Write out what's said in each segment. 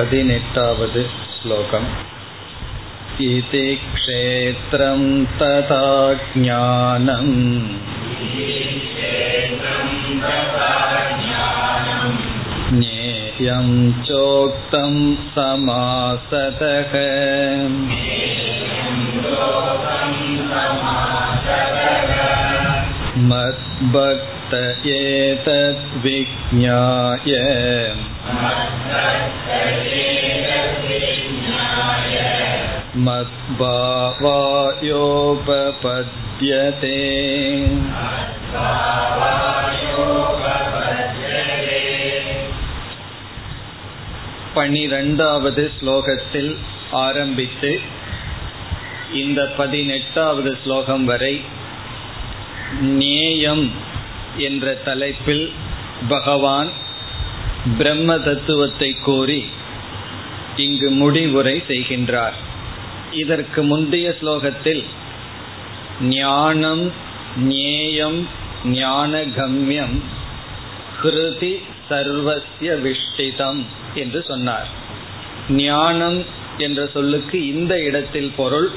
18வது ஸ்லோகம். இதி க்ஷேத்ரம் ததா ஞானம் ஞேயம் சோக்தம் சமாசதஹ. மத்பக்த ஏதத் விஜ்ஞாய மத்பாவாயோபபத்யதே. பனிரெண்டாவது ஸ்லோகத்தில் ஆரம்பித்து இந்த 18வது ஸ்லோகம் வரை நேயம் என்ற தலைப்பில் பகவான் பிரம்ம தத்துவத்தை கூறி இங்கு முடிவுரை செய்கின்றார். இதற்கு முந்தைய ஸ்லோகத்தில் ஞானம், ஞேயம், ஞானகம்யம், ஹிருதி சர்வஸ்ய விஷ்டிதம் என்று சொன்னார். ஞானம் என்ற சொல்லுக்கு இந்த இடத்தில் பொருள்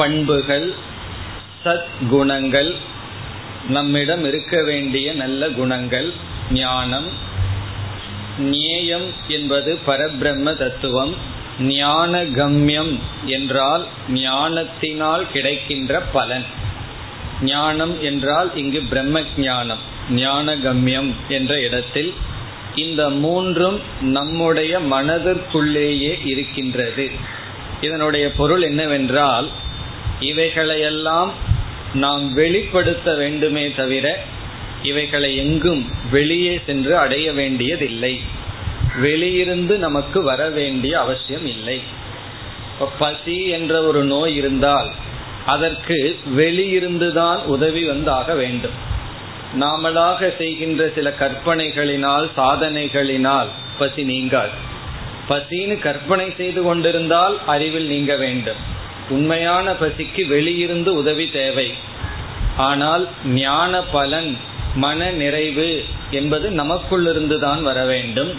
பண்புகள், சத்குணங்கள், நம்மிடம் இருக்க வேண்டிய நல்ல குணங்கள் ஞானம். ஞேயம் என்பது பரபிரம்ம தத்துவம். ஞானகம்யம் என்றால் ஞானத்தினால் கிடைக்கின்ற பலன். ஞானம் என்றால் இங்கு பிரம்ம ஞானம். ஞானகம்யம் என்ற இடத்தில் இந்த மூன்றும் நம்முடைய மனதிற்குள்ளேயே இருக்கின்றது. இதனுடைய பொருள் என்னவென்றால், இவைகளையெல்லாம் நாம் வெளிப்படுத்த வேண்டுமே தவிர இவைகளை எங்கும் வெளியே சென்று அடைய வேண்டியதில்லை. வெளியிருந்து நமக்கு வர வேண்டிய அவசியம் இல்லை. பசி என்ற ஒரு நோய் இருந்தால் அதற்கு வெளியிருந்துதான் உதவி வந்தாக வேண்டும். நாமளாக செய்கின்ற சில கற்பனைகளினால், சாதனைகளினால் பசி நீங்காது. பசின்னு கற்பனை செய்து கொண்டிருந்தால் அறிவில் நீங்க வேண்டும். உண்மையான பசிக்கு வெளியிருந்து உதவி தேவை. ஆனால் ஞான பலன், மன நிறைவு என்பது நமக்குள்ளிருந்து தான் வர வேண்டும்.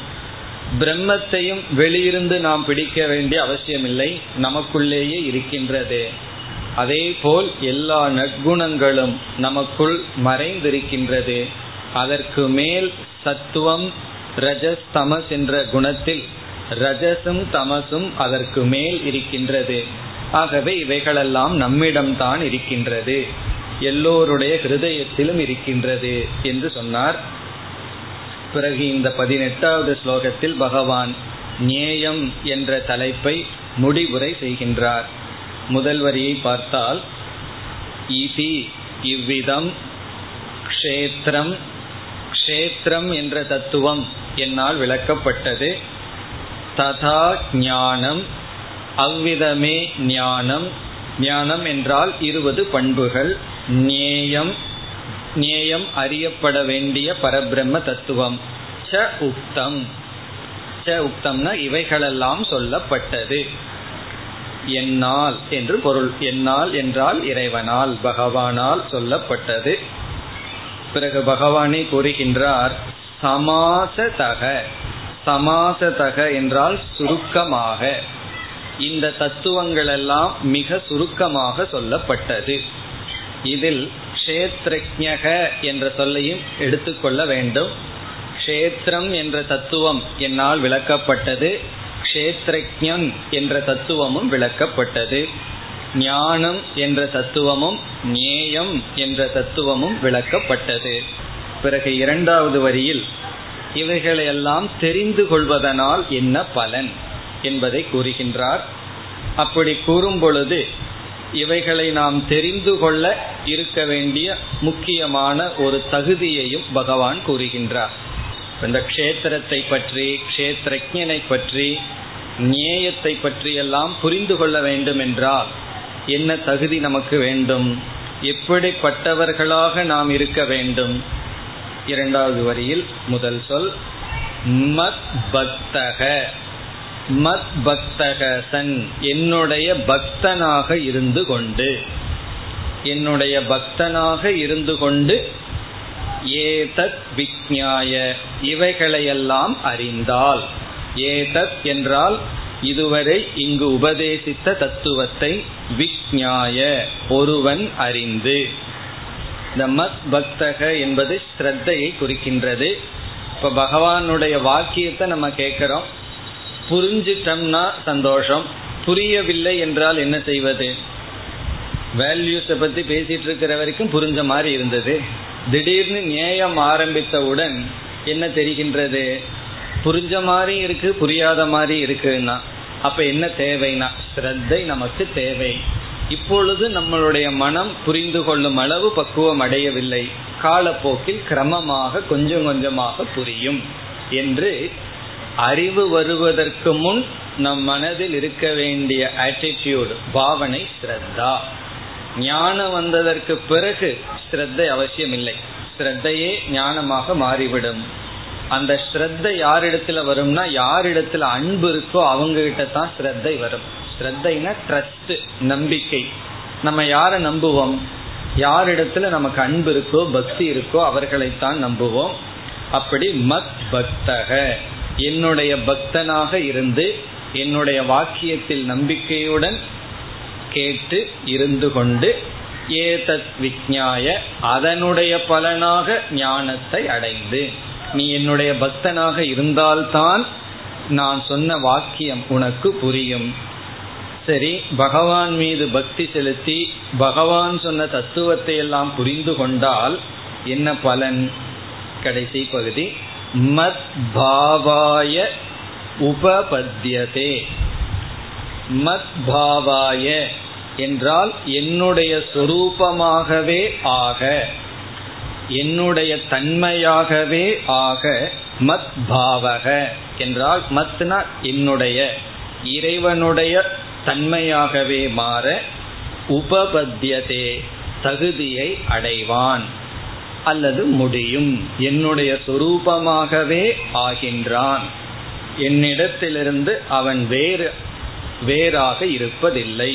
பிரம்மத்தையும் வெளியிருந்து நாம் பிடிக்க வேண்டிய அவசியமில்லை, நமக்குள்ளேயே இருக்கின்றது. அதே போல் எல்லா நற்குணங்களும் நமக்குள் மறைந்திருக்கின்றது. அதற்கு மேல் சத்துவம், ரஜஸ், தமஸ் என்ற குணத்தில் ரஜசும் தமசும் அதற்கு மேல் இருக்கின்றது. ஆகவே இவைகளெல்லாம் நம்மிடம்தான் இருக்கின்றது, எல்லோருடைய ஹிருதயத்திலும் இருக்கின்றது என்று சொன்னார். பிறகு இந்த 18வது ஸ்லோகத்தில் பகவான் ஞேயம் என்ற தலைப்பை முடிவுரை செய்கின்றார். முதல் வரியை பார்த்தால், இதி இவ்விதம், க்ஷேத்ரம், க்ஷேத்ரம் என்ற தத்துவம் என்னால் விளக்கப்பட்டது, ததா ஞானம், அவ்விதமே ஞானம், ஞானம் என்றால் 20 பண்புகள், ஞேயம், ஞேயம் அறியப்பட வேண்டிய பரபிரம்ம தத்துவம், ச உக்தம், ச உக்தம்னா இவைகளெல்லாம் சொல்லப்பட்டது என்னால் என்று பொருள். என்னால் என்றால் இறைவனால், பகவானால் சொல்லப்பட்டது. பிறகு பகவானை கூறுகின்றார் சமாசதக, சமாசதக என்றால் சுருக்கமாக, இந்த தத்துவங்களெல்லாம் மிக சுருக்கமாக சொல்லப்பட்டது. இதில் க்ஷேத்ரஜ்ஞக என்ற சொல்லையும் எடுத்துக்கொள்ள வேண்டும். க்ஷேத்ரம் என்ற தத்துவம் என்னால் விளக்கப்பட்டது, க்ஷேத்ரஜ்ஞன் என்ற தத்துவமும் விளக்கப்பட்டது, ஞானம் என்ற தத்துவமும் ஞேயம் என்ற தத்துவமும் விளக்கப்பட்டது. பிறகு இரண்டாவது வரியில் இவைகளையெல்லாம் தெரிந்து கொள்வதனால் என்ன பலன் என்பதை கூறுகின்றார். அப்படி கூறும் பொழுது இவைகளை நாம் தெரிந்து கொள்ள இருக்க வேண்டிய முக்கியமான ஒரு தகுதியையும் பகவான் கூறுகின்றார். இந்த க்ஷேத்திரத்தை பற்றி, க்ஷேத்ரஜ்ஞனை பற்றி, ஞேயத்தை பற்றியெல்லாம் புரிந்து கொள்ள வேண்டும் என்றால் என்ன தகுதி நமக்கு வேண்டும், எப்படிப்பட்டவர்களாக நாம் இருக்க வேண்டும். இரண்டாவது வரியில் முதல் சொல் மத்பக்தக, மத் பக்தகசன் என்னுடைய பக்தனாக இருந்து கொண்டு, என்னுடைய பக்தனாக இருந்து கொண்டு ஏதத் விஜ்ஞாய இவைகளையெல்லாம் அறிந்தால், ஏதத் என்றால் இதுவரை இங்கு உபதேசித்த தத்துவத்தை விக்ஞாய ஒருவன் அறிந்து. இந்த மத் பக்தக என்பது ஸ்ரத்தையை குறிக்கின்றது. இப்போ பகவானுடைய வாக்கியத்தை நம்ம கேட்குறோம், புரிஞ்சிட்டோம்னா சந்தோஷம், புரியவில்லை என்றால் என்ன செய்வது? வேல்யூஸை பற்றி பேசிகிட்டு இருக்கிற வரைக்கும் புரிஞ்ச மாதிரி இருந்தது, திடீர்னு நியாயம் ஆரம்பித்தவுடன் என்ன தெரிகின்றது? புரிஞ்ச மாதிரி இருக்கு, புரியாத மாதிரி இருக்குன்னா அப்போ என்ன தேவைன்னா ஸ்ரத்தை நமக்கு தேவை. இப்பொழுது நம்மளுடைய மனம் புரிந்து கொள்ளும் அளவு பக்குவம் அடையவில்லை, காலப்போக்கில் கிரமமாக கொஞ்சம் கொஞ்சமாக புரியும் என்று அறிவு வருவதற்கு முன் நம் மனதில் இருக்க வேண்டிய ஆட்டிடியூடு பாவனை ஸ்ரத்தா. ஞானம் வந்ததற்கு பிறகு ஸ்ரத்தை அவசியம் இல்லை, ஸ்ரத்தையே ஞானமாக மாறிவிடும். அந்த ஸ்ரத்தை யாரிடத்துல வரும்னா யாரிடத்துல அன்பு இருக்கோ அவங்ககிட்ட தான் ஸ்ரத்தை வரும். ஸ்ரத்தைனா ட்ரஸ்ட், நம்பிக்கை. நம்ம யாரை நம்புவோம்? யாரிடத்துல நமக்கு அன்பு இருக்கோ பக்தி இருக்கோ அவர்களைத்தான் நம்புவோம். அப்படி மத் பக்தக என்னுடைய பக்தனாக இருந்து என்னுடைய வாக்கியத்தில் நம்பிக்கையுடன் கேட்டு இருந்து கொண்டு ஏதத் விஞ்ஞாய அதனுடைய பலனாக ஞானத்தை அடைந்து. நீ என்னுடைய பக்தனாக இருந்தால்தான் நான் சொன்ன வாக்கியம் உனக்கு புரியும். சரி, பகவான் மீது பக்தி செலுத்தி பகவான் சொன்ன தத்துவத்தை எல்லாம் புரிந்து கொண்டால் என்ன பலன்? கடைசி பகுதி மத் பாவாய உபபத்யதே. மத் பாவாய என்றால் என்னுடைய சொரூபமாகவே ஆக, என்னுடைய தன்மையாகவே ஆக. மத் பாவக என்றால் மத்னா என்னுடைய, இறைவனுடைய தன்மையாகவே மாற உபபத்யதே தகுதியை அடைவான் அல்லது முடியும். என்னுடைய சொரூபமாகவே ஆகின்றான், என்னிடத்திலிருந்து அவன் வேறாக இருப்பதில்லை.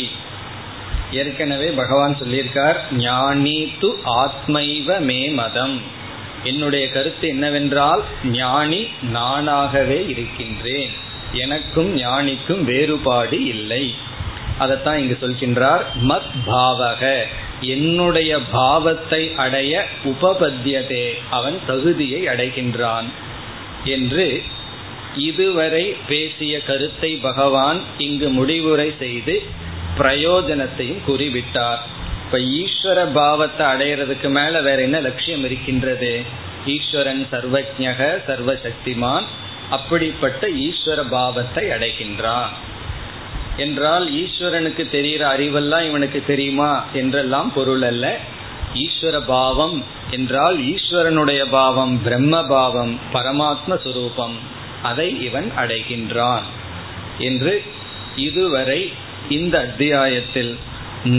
ஏற்கனவே பகவான் சொல்லியிருக்கார், ஞானி து ஆத்மைவ மே மதம். என்னுடைய கருத்து என்னவென்றால் ஞானி நானாகவே இருக்கின்றேன், எனக்கும் ஞானிக்கும் வேறுபாடு இல்லை. அதைத்தான் இங்கு சொல்கின்றார், மத் பாவக என்னுடைய பாவத்தை அடைய உபபத்தியதே அவன் தகுதியை அடைகின்றான் என்று இதுவரை பேசிய கருத்தை பகவான் இங்கு முடிவுரை செய்து பிரயோஜனத்தையும் கூறிவிட்டார். இப்ப ஈஸ்வர பாவத்தை அடையிறதுக்கு மேல வேற என்ன லட்சியம் இருக்கின்றது? ஈஸ்வரன் சர்வஜ்ஞக சர்வசக்திமான், அப்படிப்பட்ட ஈஸ்வர பாவத்தை அடைகின்றான் என்றால் ஈஸ்வரனுக்கு தெரிகிற அறிவெல்லாம் இவனுக்கு தெரியுமா என்றெல்லாம் பொருள் அல்ல. ஈஸ்வர பாவம் என்றால் ஈஸ்வரனுடைய பாவம், பிரம்ம பாவம், பரமாத்ம சுரூபம், அதை இவன் அடைகின்றான் என்று இதுவரை இந்த அத்தியாயத்தில்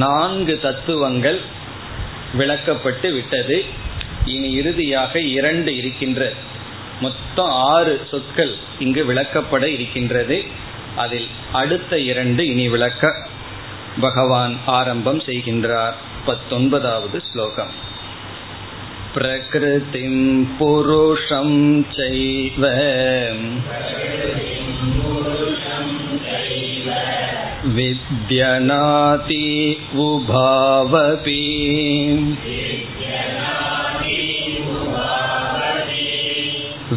4 தத்துவங்கள் விளக்கப்பட்டு விட்டது. இனி இறுதியாக 2 இருக்கின்ற மொத்தம் 6 சொற்கள் இங்கு விளக்கப்பட இருக்கின்றது. அதில் அடுத்த 2 இனி விளக்க பகவான் ஆரம்பம் செய்கின்றார். 19வது ஸ்லோகம். பிரகிருதிம் புருஷம் சைவ வித்யநாதி உபாவபி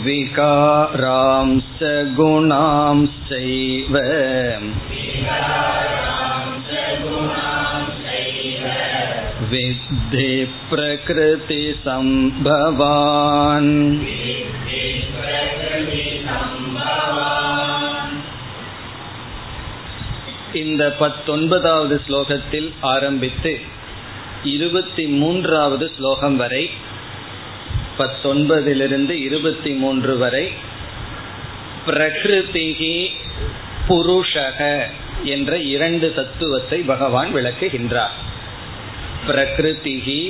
விகாராம்ச குணாம்சைவ வித்தி ப்ரக்ருதி சம்பவான். இந்த 19வது ஸ்லோகத்தில் ஆரம்பித்து 23வது ஸ்லோகம் வரை, 19லிருந்து 23 வரை பிரகிருதிகி புருஷக என்ற 2 தத்துவத்தை பகவான் விளக்குகின்றார். பிரகிருதிகி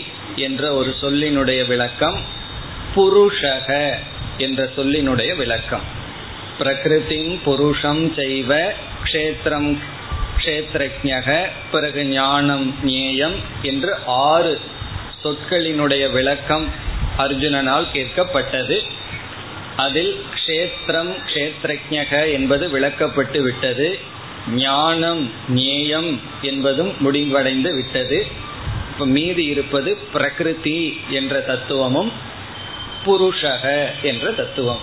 என்ற ஒரு சொல்லினுடைய விளக்கம், புருஷக என்ற சொல்லினுடைய விளக்கம். பிரகிருதிம் புருஷம் செய்வ க்ஷேத்திரம் க்ஷேத்ரஜ்ஞக பிறகு ஞானம் ஞேயம் என்று 6 சொற்களினுடைய விளக்கம் அர்ஜுனனால் கேட்கப்பட்டது. அதில் க்ஷேத்ரம் க்ஷேத்ரஜ்ஞக என்பது விளக்கப்பட்டு விட்டது. ஞானம் ஞேயம் என்பதும் முடிவடைந்து விட்டது. மீதி இருப்பது பிரகிருதி என்ற தத்துவமும் புருஷக என்ற தத்துவம்.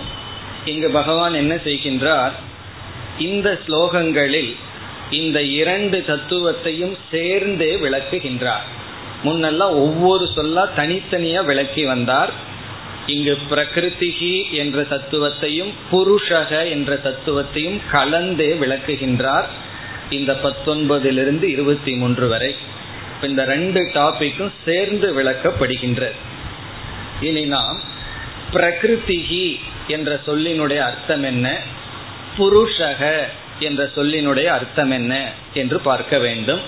இங்கு பகவான் என்ன செய்கின்றார்? இந்த ஸ்லோகங்களில் இந்த இரண்டு தத்துவத்தையும் சேர்ந்தே விளக்குகின்றார். முன்னெல்லாம் ஒவ்வொரு சொல்லா தனித்தனியா விளக்கி வந்தார். இங்கு பிரகிருதிகி என்ற தத்துவத்தையும் புருஷக என்ற தத்துவத்தையும் கலந்தே விளக்குகின்றார். இந்த 19லிருந்து 23 வரை இந்த ரெண்டு டாபிக்கும் சேர்ந்து விளக்கப்படுகின்றது. இனி நாம் பிரகிருதிகி என்ற சொல்லினுடைய அர்த்தம் என்ன, புருஷக என்ற சொல்லினுடைய அர்த்தம் என்ன என்று பார்க்க வேண்டும்.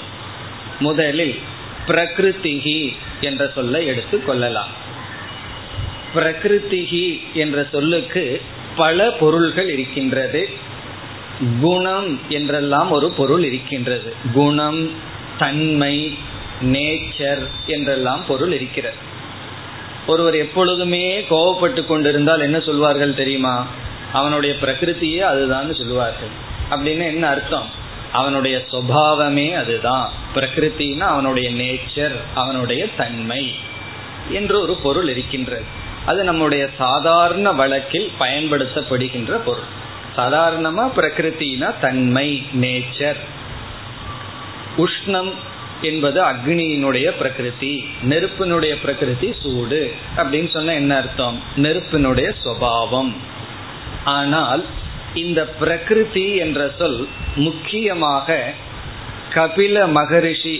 முதலில் பிரகிருதிகி என்ற சொல்லை எடுத்து கொள்ளலாம். பிரகிருதிகி என்ற சொல்லுக்கு பல பொருள்கள் இருக்கின்றது. குணம் என்றெல்லாம் ஒரு பொருள் இருக்கின்றது. குணம், தன்மை, நேச்சர் என்றெல்லாம் பொருள் இருக்கிறது. ஒருவர் எப்பொழுதுமே கோபப்பட்டு கொண்டிருந்தால் என்ன சொல்வார்கள் தெரியுமா? அவனுடைய பிரகிருத்தியே அதுதான் சொல்வார்கள். அப்படின்னு என்ன அர்த்தம்? அவனுடைய சுபாவமே அதுதான். பிரகிருத்தினா அவனுடைய நேச்சர், அவனுடைய தன்மை என்று ஒரு பொருள் இருக்கின்றது. அது நம்முடைய சாதாரண வழக்கில் பயன்படுத்தப்படுகின்ற பொருள். சாதாரணமா பிரகிருத்தினா தன்மை, நேச்சர். உஷ்ணம் என்பது அக்னியினுடைய பிரகிருதி, நெருப்பினுடைய பிரகிருதி சூடு. அப்படின்னு சொன்ன என்ன அர்த்தம்? நெருப்பினுடைய சுபாவம். ஆனால் இந்த பிரகிருதி என்ற சொல் முக்கியமாக கபில மகரிஷி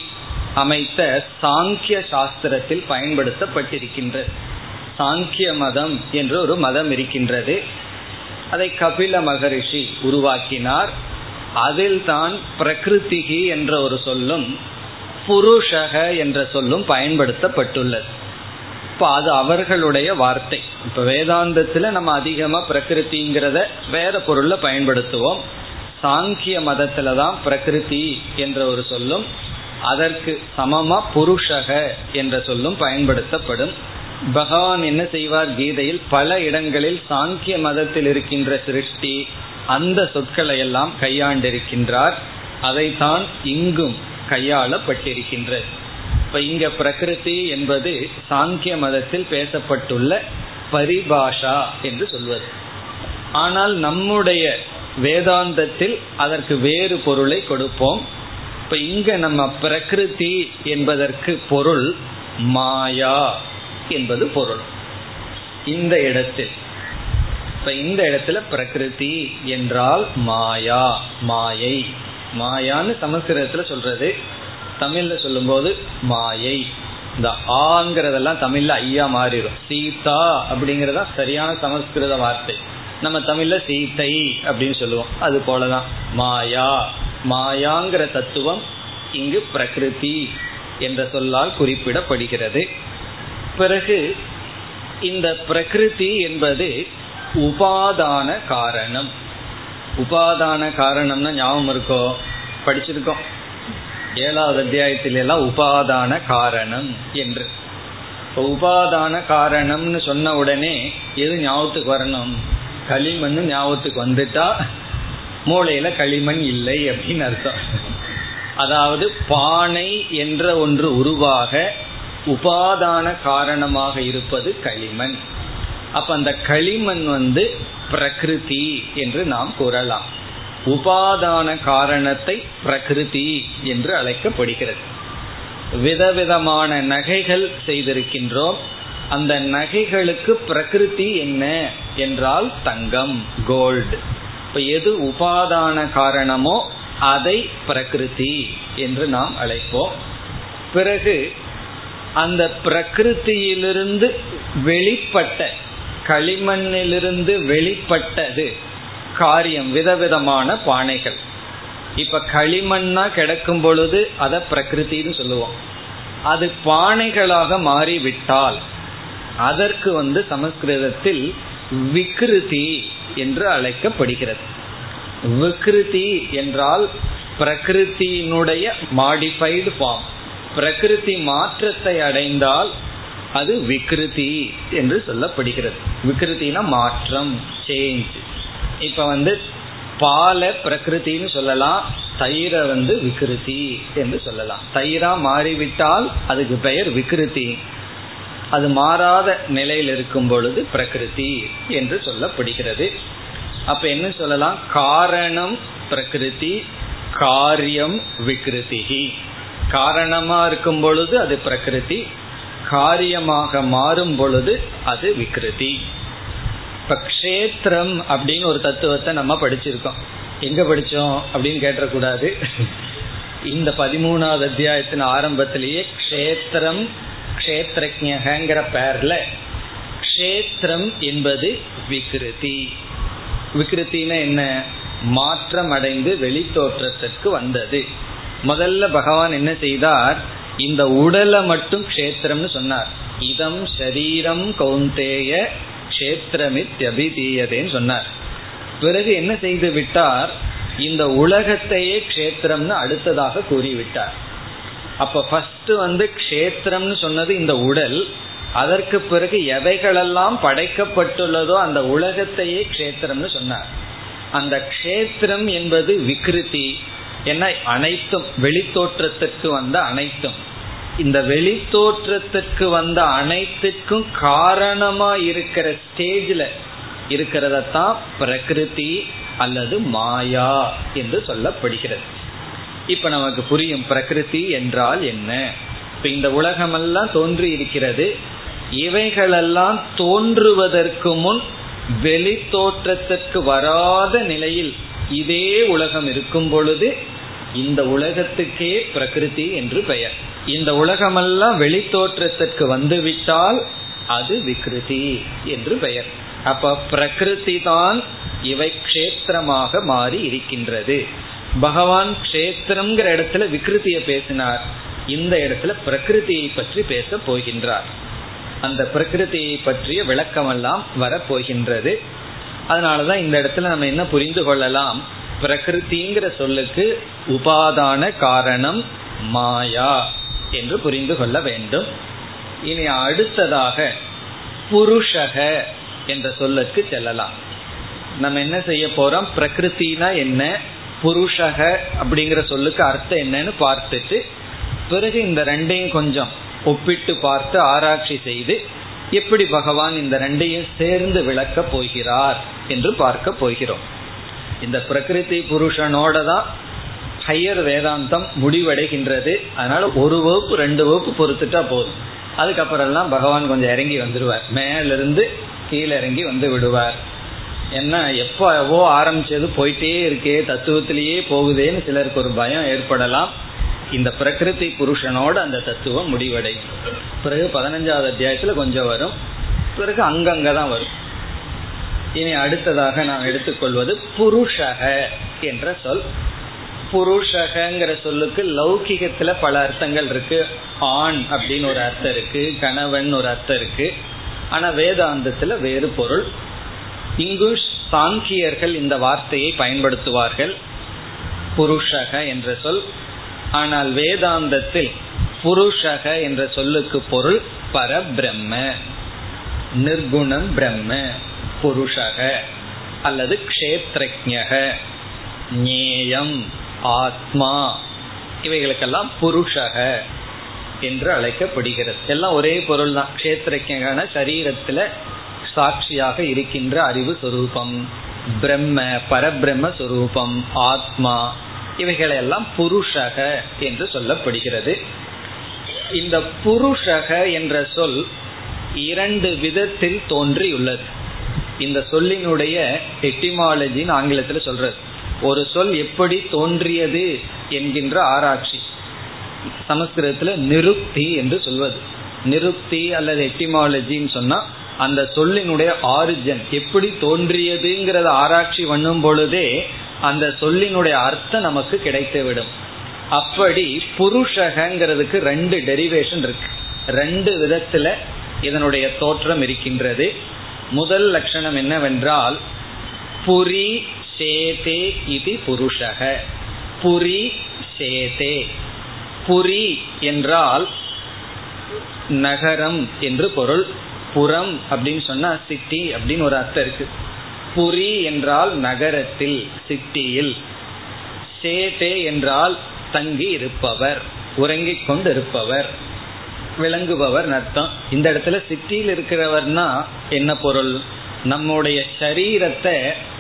அமைத்த சாங்கிய சாஸ்திரத்தில் பயன்படுத்தப்பட்டிருக்கின்றது. சாங்கிய மதம் என்று ஒரு மதம் இருக்கின்றது. அதை கபில மகரிஷி உருவாக்கினார். அதில் தான் பிரகிருதிகி என்ற ஒரு சொல்லும் புருஷக என்ற சொல்லும் பயன்படுத்தப்பட்டுள்ளது. இப்போ அது அவர்களுடைய வார்த்தை. இப்போ வேதாந்தத்தில் நம்ம அதிகமாக பிரகிருதிங்கிறத வேற பொருளில் பயன்படுத்துவோம். சாங்கிய மதத்தில் தான் பிரகிருதி என்ற ஒரு சொல்லும் அதற்கு சமமாக புருஷக என்ற சொல்லும் பயன்படுத்தப்படும். பகவான் என்ன செய்வார்? கீதையில் பல இடங்களில் சாங்கிய மதத்தில் இருக்கின்ற சிருஷ்டி அந்த சொற்களை எல்லாம் கையாண்டிருக்கின்றார். அதைத்தான் இங்கும் கையாளப்பட்டிருக்கின்றது. இப்ப இங்க பிரகிருதி என்பது சாங்கிய மதத்தில் பேசப்பட்டுள்ள பரிபாஷா என்று சொல்வது. ஆனால் நம்முடைய வேதாந்தத்தில் அதற்கு வேறு பொருளை கொடுப்போம். இப்ப இங்க நம்ம பிரகிருதி என்பதற்கு பொருள் மாயா என்பது பொருள். இந்த இடத்துல பிரகிருதி என்றால் மாயா, மாயை. மாயான்னு சமஸ்கிருதத்துல சொல்றது, தமிழ்ல சொல்லும் போது மாயை. இந்த ஆங்கிறதெல்லாம் தமிழ்ல ஐயா மாறிடும். சீதா அப்படிங்கறதா சரியான சமஸ்கிருத வார்த்தை. நம்ம தமிழ்ல சீத்தை அப்படின்னு சொல்லுவோம். அது போலதான் மாயா, மாயாங்கிற தத்துவம் இங்கு பிரகிருதி என்ற சொல்லால் குறிப்பிடப்படுகிறது. பிறகு இந்த பிரகிருதி என்பது உபாதான காரணம். உபாதான காரணம்னா ஞாபகம் இருக்கோ? படிச்சிருக்கோம் 7வது அத்தியாயத்திலெல்லாம் உபாதான காரணம் என்று. இப்போ உபாதான காரணம்னு சொன்ன உடனே எது ஞாபகத்துக்கு வரணும்? களிமண் ஞாபகத்துக்கு வந்துட்டா மூளையில களிமண் இல்லை அப்படின்னு அர்த்தம். அதாவது பானை என்ற ஒன்று உருவாக உபாதான காரணமாக இருப்பது களிமண். அப்ப அந்த களிமண் பிரகிருதி என்று நாம் கூறலாம். உபாதான காரணத்தை பிரகிருதி என்று அழைக்கப்படுகிறது. விதவிதமான நகைகள் செய்திருக்கின்றோம். அந்த நகைகளுக்கு பிரகிருதி என்ன என்றால் தங்கம், கோல்டு. இப்ப எது உபாதான காரணமோ அதை பிரகிருதி என்று நாம் அழைப்போம். பிறகு அந்த பிரகிருதியிலிருந்து வெளிப்பட்ட, களிமண்ணிலிருந்து வெளிப்பட்டது காரியம், விதவிதமான பானைகள். இப்ப களிமண்ணா கிடக்கும் பொழுது அதை பிரகிருத்தின்னு சொல்லுவோம். அது பானைகளாக மாறிவிட்டால் அதற்கு சமஸ்கிருதத்தில் விக்ருதி என்று அழைக்கப்படுகிறது. விக்ருதி என்றால் பிரகிருத்தியினுடைய மாடிஃபைடு ஃபார்ம். பிரகிருதி மாற்றத்தை அடைந்தால் அது விக்ருதி என்று சொல்லப்படுகிறது. விக்ருத்தினா மாற்றம், சேஞ்ச். இப்ப பால பிரகிருத்தின்னு சொல்லலாம், தயிரை விகிருதி என்று சொல்லலாம். தயிரா மாறிவிட்டால் அதுக்கு பெயர் விகிருதி, அது மாறாத நிலையில் இருக்கும் பொழுது பிரகிருதி என்று சொல்லப்படுகிறது. அப்ப என்ன சொல்லலாம், காரணம் பிரகிருதி, காரியம் விகிருதி. காரணமா இருக்கும் பொழுது அது பிரகிருதி, காரியமாக மாறும் பொழுது அது விகிருதி. இப்ப க்ஷேத்திரம் அப்படின்னு ஒரு தத்துவத்தை நம்ம படிச்சிருக்கோம். எங்க படிச்சோம் அப்படின்னு கேட்டக்கூடாது. இந்த 13வது அத்தியாயத்தின் ஆரம்பத்திலேயே க்ஷேத்திரம் க்ஷேத்ரஜ்ஞங்கிற பெயர்ல க்ஷேத்திரம் என்பது விகிருதி. விகிருத்தினா என்ன, மாற்றம் அடைந்து வெளித்தோற்றத்திற்கு வந்தது. முதல்ல பகவான் என்ன செய்தார், இந்த உடலை மட்டும் க்ஷேத்திரம்னு சொன்னார். இதம் ஷரீரம் கௌந்தேய க்ஷேத்திரமித்யபிதீயதேன்னு சொன்னார். பிறகு என்ன செய்து விட்டார், இந்த உலகத்தையே க்ஷேத்திரம்னு அடுத்ததாக கூறிவிட்டார். அப்ப ஃபர்ஸ்ட் க்ஷேத்திரம்னு சொன்னது இந்த உடல், அதற்கு பிறகு எவைகளெல்லாம் படைக்கப்பட்டுள்ளதோ அந்த உலகத்தையே க்ஷேத்திரம்னு சொன்னார். அந்த க்ஷேத்திரம் என்பது விகிருதி. ஏன்னா அனைத்தும் வெளித்தோற்றத்திற்கு வந்த அனைத்தும், இந்த வெளித்தோற்றத்திற்கு வந்த அனைத்துக்கும் காரணமா இருக்கிற ஸ்டேஜ்ல இருக்கிறதான் பிரகிருதி அல்லது மாயா என்று சொல்லப்படுகிறது. இப்ப நமக்கு புரியும் பிரகிருதி என்றால் என்ன. இப்ப இந்த உலகமெல்லாம் தோன்றி இருக்கிறது, இவைகளெல்லாம் தோன்றுவதற்கு முன் வெளித்தோற்றத்திற்கு வராத நிலையில் இதே உலகம் இருக்கும் பொழுது இந்த உலகத்துக்கே பிரகிருதி என்று பெயர். இந்த உலகமெல்லாம் வெளித்தோற்றத்திற்கு வந்துவிட்டால் அது விகிருதி என்று பெயர். அப்ப பிரகிருதி தான் இவை க்ஷேத்திரமாக மாறி இருக்கின்றது. பகவான் க்ஷேத்திரம்ங்கிற இடத்துல விகிருத்தியை பேசினார், இந்த இடத்துல பிரகிருதியை பற்றி பேச போகின்றார். அந்த பிரகிருதியை பற்றிய விளக்கமெல்லாம் வரப்போகின்றது. அதனாலதான் இந்த இடத்துல நம்ம என்ன புரிந்து கொள்ளலாம், பிரகிருதிங்கிற சொல்லுக்கு உபாதான காரணம் மாயா என்று புரிந்து கொள்ள வேண்டும். இனி அடுத்ததாக புருஷக என்ற சொல்லுக்கு செல்லலாம். நம்ம என்ன செய்ய போறோம், பிரகிருத்தினா என்ன, புருஷக அப்படிங்கிற சொல்லுக்கு அர்த்தம் என்னன்னு பார்த்துட்டு பிறகு இந்த ரெண்டையும் கொஞ்சம் ஒப்பிட்டு பார்த்து ஆராய்ச்சி செய்து எப்படி பகவான் இந்த ரெண்டையும் சேர்ந்து விளக்க போகிறார் என்று பார்க்க போகிறோம். இந்த பிரகிருதி புருஷனோட தான் ஹையர் வேதாந்தம் முடிவடைகின்றது. அதனால ஒரு வகுப்பு ரெண்டு வகுப்பு பொறுத்துட்டா போதும், அதுக்கப்புறம்லாம் பகவான் கொஞ்சம் இறங்கி வந்துடுவார், மேலிருந்து கீழே இறங்கி வந்து விடுவார். என்ன எப்போ ஆரம்பிச்சது போயிட்டே இருக்கே, தத்துவத்திலேயே போகுதேன்னு சிலருக்கு ஒரு பயம் ஏற்படலாம். இந்த பிரகிருதி புருஷனோட அந்த தத்துவம் முடிவடையும். பிறகு 15வது அத்தியாயத்துல கொஞ்சம் வரும், பிறகு அங்கங்கதான் வரும். இனி அடுத்ததாக நாம் எடுத்துக்கொள்வது புருஷக என்ற சொல். புருஷகங்கிற சொல்லுக்கு லௌகிகத்துல பல அர்த்தங்கள் இருக்கு. ஆண் அப்படின்னு ஒரு அர்த்தம் இருக்கு, கணவன் ஒரு அர்த்தம் இருக்கு. ஆனா வேதாந்தத்துல வேறு பொருள். இங்குஷ் சாங்கியர்கள் இந்த வார்த்தையை பயன்படுத்துவார்கள், புருஷக என்ற சொல். ஆனால் வேதாந்தத்தில் புருஷக என்ற சொல்லுக்கு பொருள் பரபிரம்ம, நிர்குணம் பிரம்ம. புருஷக அல்லது க்ஷேத்ரஜ்ஞக, ஞேயம், ஆத்மா, இவைகளுக்கெல்லாம் புருஷக என்று அழைக்கப்படுகிறது. எல்லாம் ஒரே பொருள் தான். க்ஷேத்ரஜ்ஞகான சரீரத்துல சாட்சியாக இருக்கின்ற அறிவு சொரூபம், பிரம்ம பரபிரம்ம சொரூபம், ஆத்மா, இவைகளெல்லாம் புருஷக என்று சொல்லப்படுகிறது. இந்த புருஷக என்ற சொல் இரண்டு விதத்தில் தோன்றியுள்ளது. இந்த சொல்லினுடைய எட்டிமாலஜின்னு ஆங்கிலத்தில் சொல்றது. ஒரு சொல் எப்படி தோன்றியது என்கின்ற ஆராய்ச்சி, சமஸ்கிருதத்தில் நிருக்தி என்று சொல்வது. நிருக்தி அல்லது எட்டிமாலஜின்னு சொன்னா அந்த சொல்லினுடைய ஆரிஜின் எப்படி தோன்றியதுங்கிறத ஆராய்ச்சி பண்ணும் பொழுதே அந்த சொல்லினுடைய அர்த்தம் நமக்கு கிடைத்துவிடும். அப்படி புருஷகங்கிறதுக்கு ரெண்டு டெரிவேஷன் இருக்கு, ரெண்டு விதத்துல இதனுடைய தோற்றம் இருக்கின்றது. முதல் லட்சணம் என்னவென்றால் புரி சேதே இது புருஷக. புரி சேதே, புரி என்றால் நகரம் என்று பொருள். புறம் அப்படின்னு சொன்னா சிட்டி அப்படின்னு ஒரு அர்த்தம் இருக்கு. புரி என்றால் நகரத்தில், சிட்டியில். சேதே என்றால் தங்கி இருப்பவர், உறங்கிக் கொண்டிருப்பவர், விளங்குபவர் அர்த்தம். இந்த இடத்துல சிட்டியில் இருக்கிறவர்னா என்ன பொருள்? நம்முடைய சரீரத்தை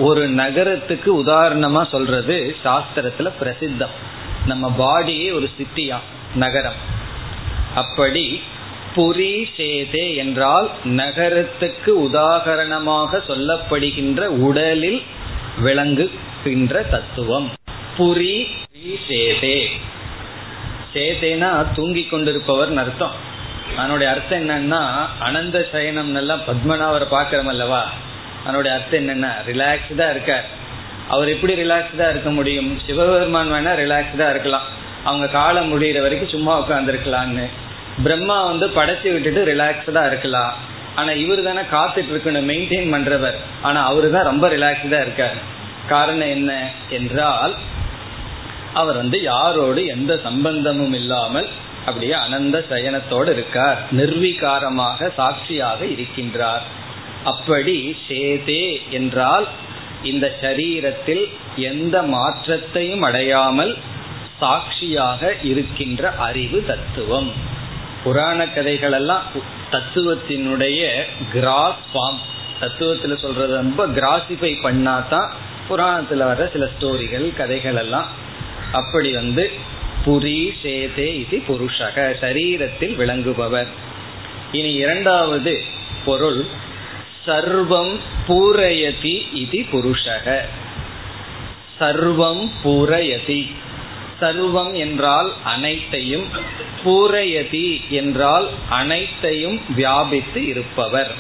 ஒரு நகரத்துக்கு உதாரணமா சொல்றது சாஸ்திரத்துல பிரசித்தம். நம்ம பாடியே ஒரு சிட்டியா, நகரம். அப்படி புரி சேதே என்றால் நகரத்துக்கு உதாரணமாக சொல்லப்படுகின்ற உடலில் விளங்குகின்ற தத்துவம் புரி சேதே. சேதேனா தூங்கி கொண்டிருப்பவர் அர்த்தம். அதனுடைய அர்த்தம் என்னன்னா அனந்த சயனம். நல்லா பத்மநாபரை பார்க்கிறோம் அல்லவா, அதனுடைய அர்த்தம் என்னன்னா ரிலாக்ஸ்டா இருக்கார். அவர் எப்படி ரிலாக்ஸ்டா இருக்க முடியும்? சிவபெருமான் வேணா ரிலாக்ஸ்டா இருக்கலாம், அவங்க காலம் முடிகிற வரைக்கும் சும்மா உட்காந்துருக்கலான்னு. பிரம்மா படைச்சி விட்டுட்டு ரிலாக்ஸ்டா இருக்கலாம். ஆனா இவரு தானே காத்துட்டு இருக்கணும், மெயின்டைன் பண்றவர். ஆனா அவரு தான் ரொம்ப ரிலாக்ஸ்டா இருக்கார். காரணம் என்ன என்றால் அவர் யாரோடு எந்த சம்பந்தமும் இல்லாமல் அப்படியே அனந்த சயனத்தோடு இருக்கார், நிர்விகாரமாக சாட்சியாக இருக்கின்றார். அப்படி சேதே என்றால் இந்த சரீரத்தில் எந்த மாற்றத்தையும் அடையாமல் சாட்சியாக இருக்கின்ற அறிவு தத்துவம். புராண கதைகள் எல்லாம் தத்துவத்தினுடைய கிராஸ் ஃபார்ம், தத்துவத்துல சொல்றது ரொம்ப கிராசிஃபை பண்ணாதான் புராணத்துல வர சில ஸ்டோரிகள் கதைகள் எல்லாம். அப்படி புரி சேதே இது புருஷக, சரீரத்தில் விளங்குபவர். இனி இரண்டாவது பொருள் சர்வம் பூரயதி இது புருஷக. சர்வம் பூரயதி, சர்வம் என்றால் அனைத்தையும், பூரயதி என்றால் அனைத்தையும் வியாபித்து இருப்பவர்.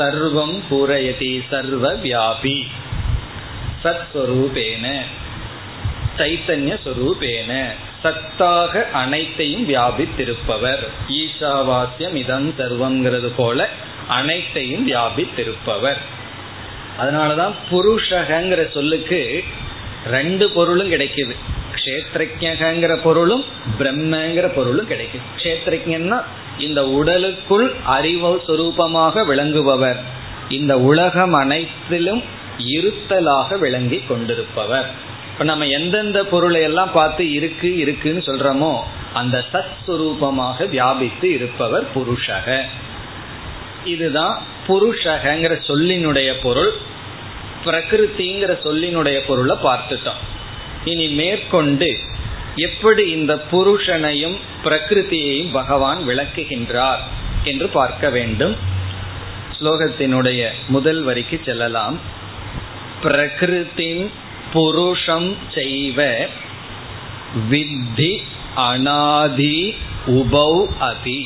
சர்வம் பூரயதி சர்வ வியாபி, சத்வரூபேன சைத்தன்ய சொரூபேன, சத்தாக அனைத்தையும் வியாபித்திருப்பவர். ஈசாவாஸ்யம் இதம் சர்வம்ங்கிறது போல அனைத்தையும் வியாபித்திருப்பவர். அதனாலதான் புருஷகங்கிற சொல்லுக்கு ரெண்டு பொருளும் கிடைக்குது. க்ஷேத்ரஜ்ஞங்கிற பொருளும் பிரம்மங்கிற பொருளும் கிடைக்குது. க்ஷேத்ரஜ்ஞன்னா இந்த உடலுக்குள் அறிவு சொரூபமாக விளங்குபவர், இந்த உலகம் அனைத்திலும் இருத்தலாக விளங்கி கொண்டிருப்பவர். இப்ப நம்ம எந்தெந்த பொருளை எல்லாம் பார்த்து இருக்கு இருக்குன்னு சொல்றோமோ அந்த சத்ஸ்வரூபமாக வியாபித்து இருப்பவர் புருஷக. இதுதான் புருஷகங்கிற சொல்லினுடைய பொருள். பிரகிருதிங்கிற சொல்லினுடைய பொருளை பார்த்துட்டோம். இனி மேற்கொண்டு எப்படி இந்த புருஷனையும் பிரகிருதியையும் பகவான் விளக்குகின்றார் என்று பார்க்க வேண்டும். ஸ்லோகத்தினுடைய முதல் வரிக்கு செல்லலாம். பிரகிருதின் புருஷம் செய்வ வித்தி அநாதி உபௌ அதி.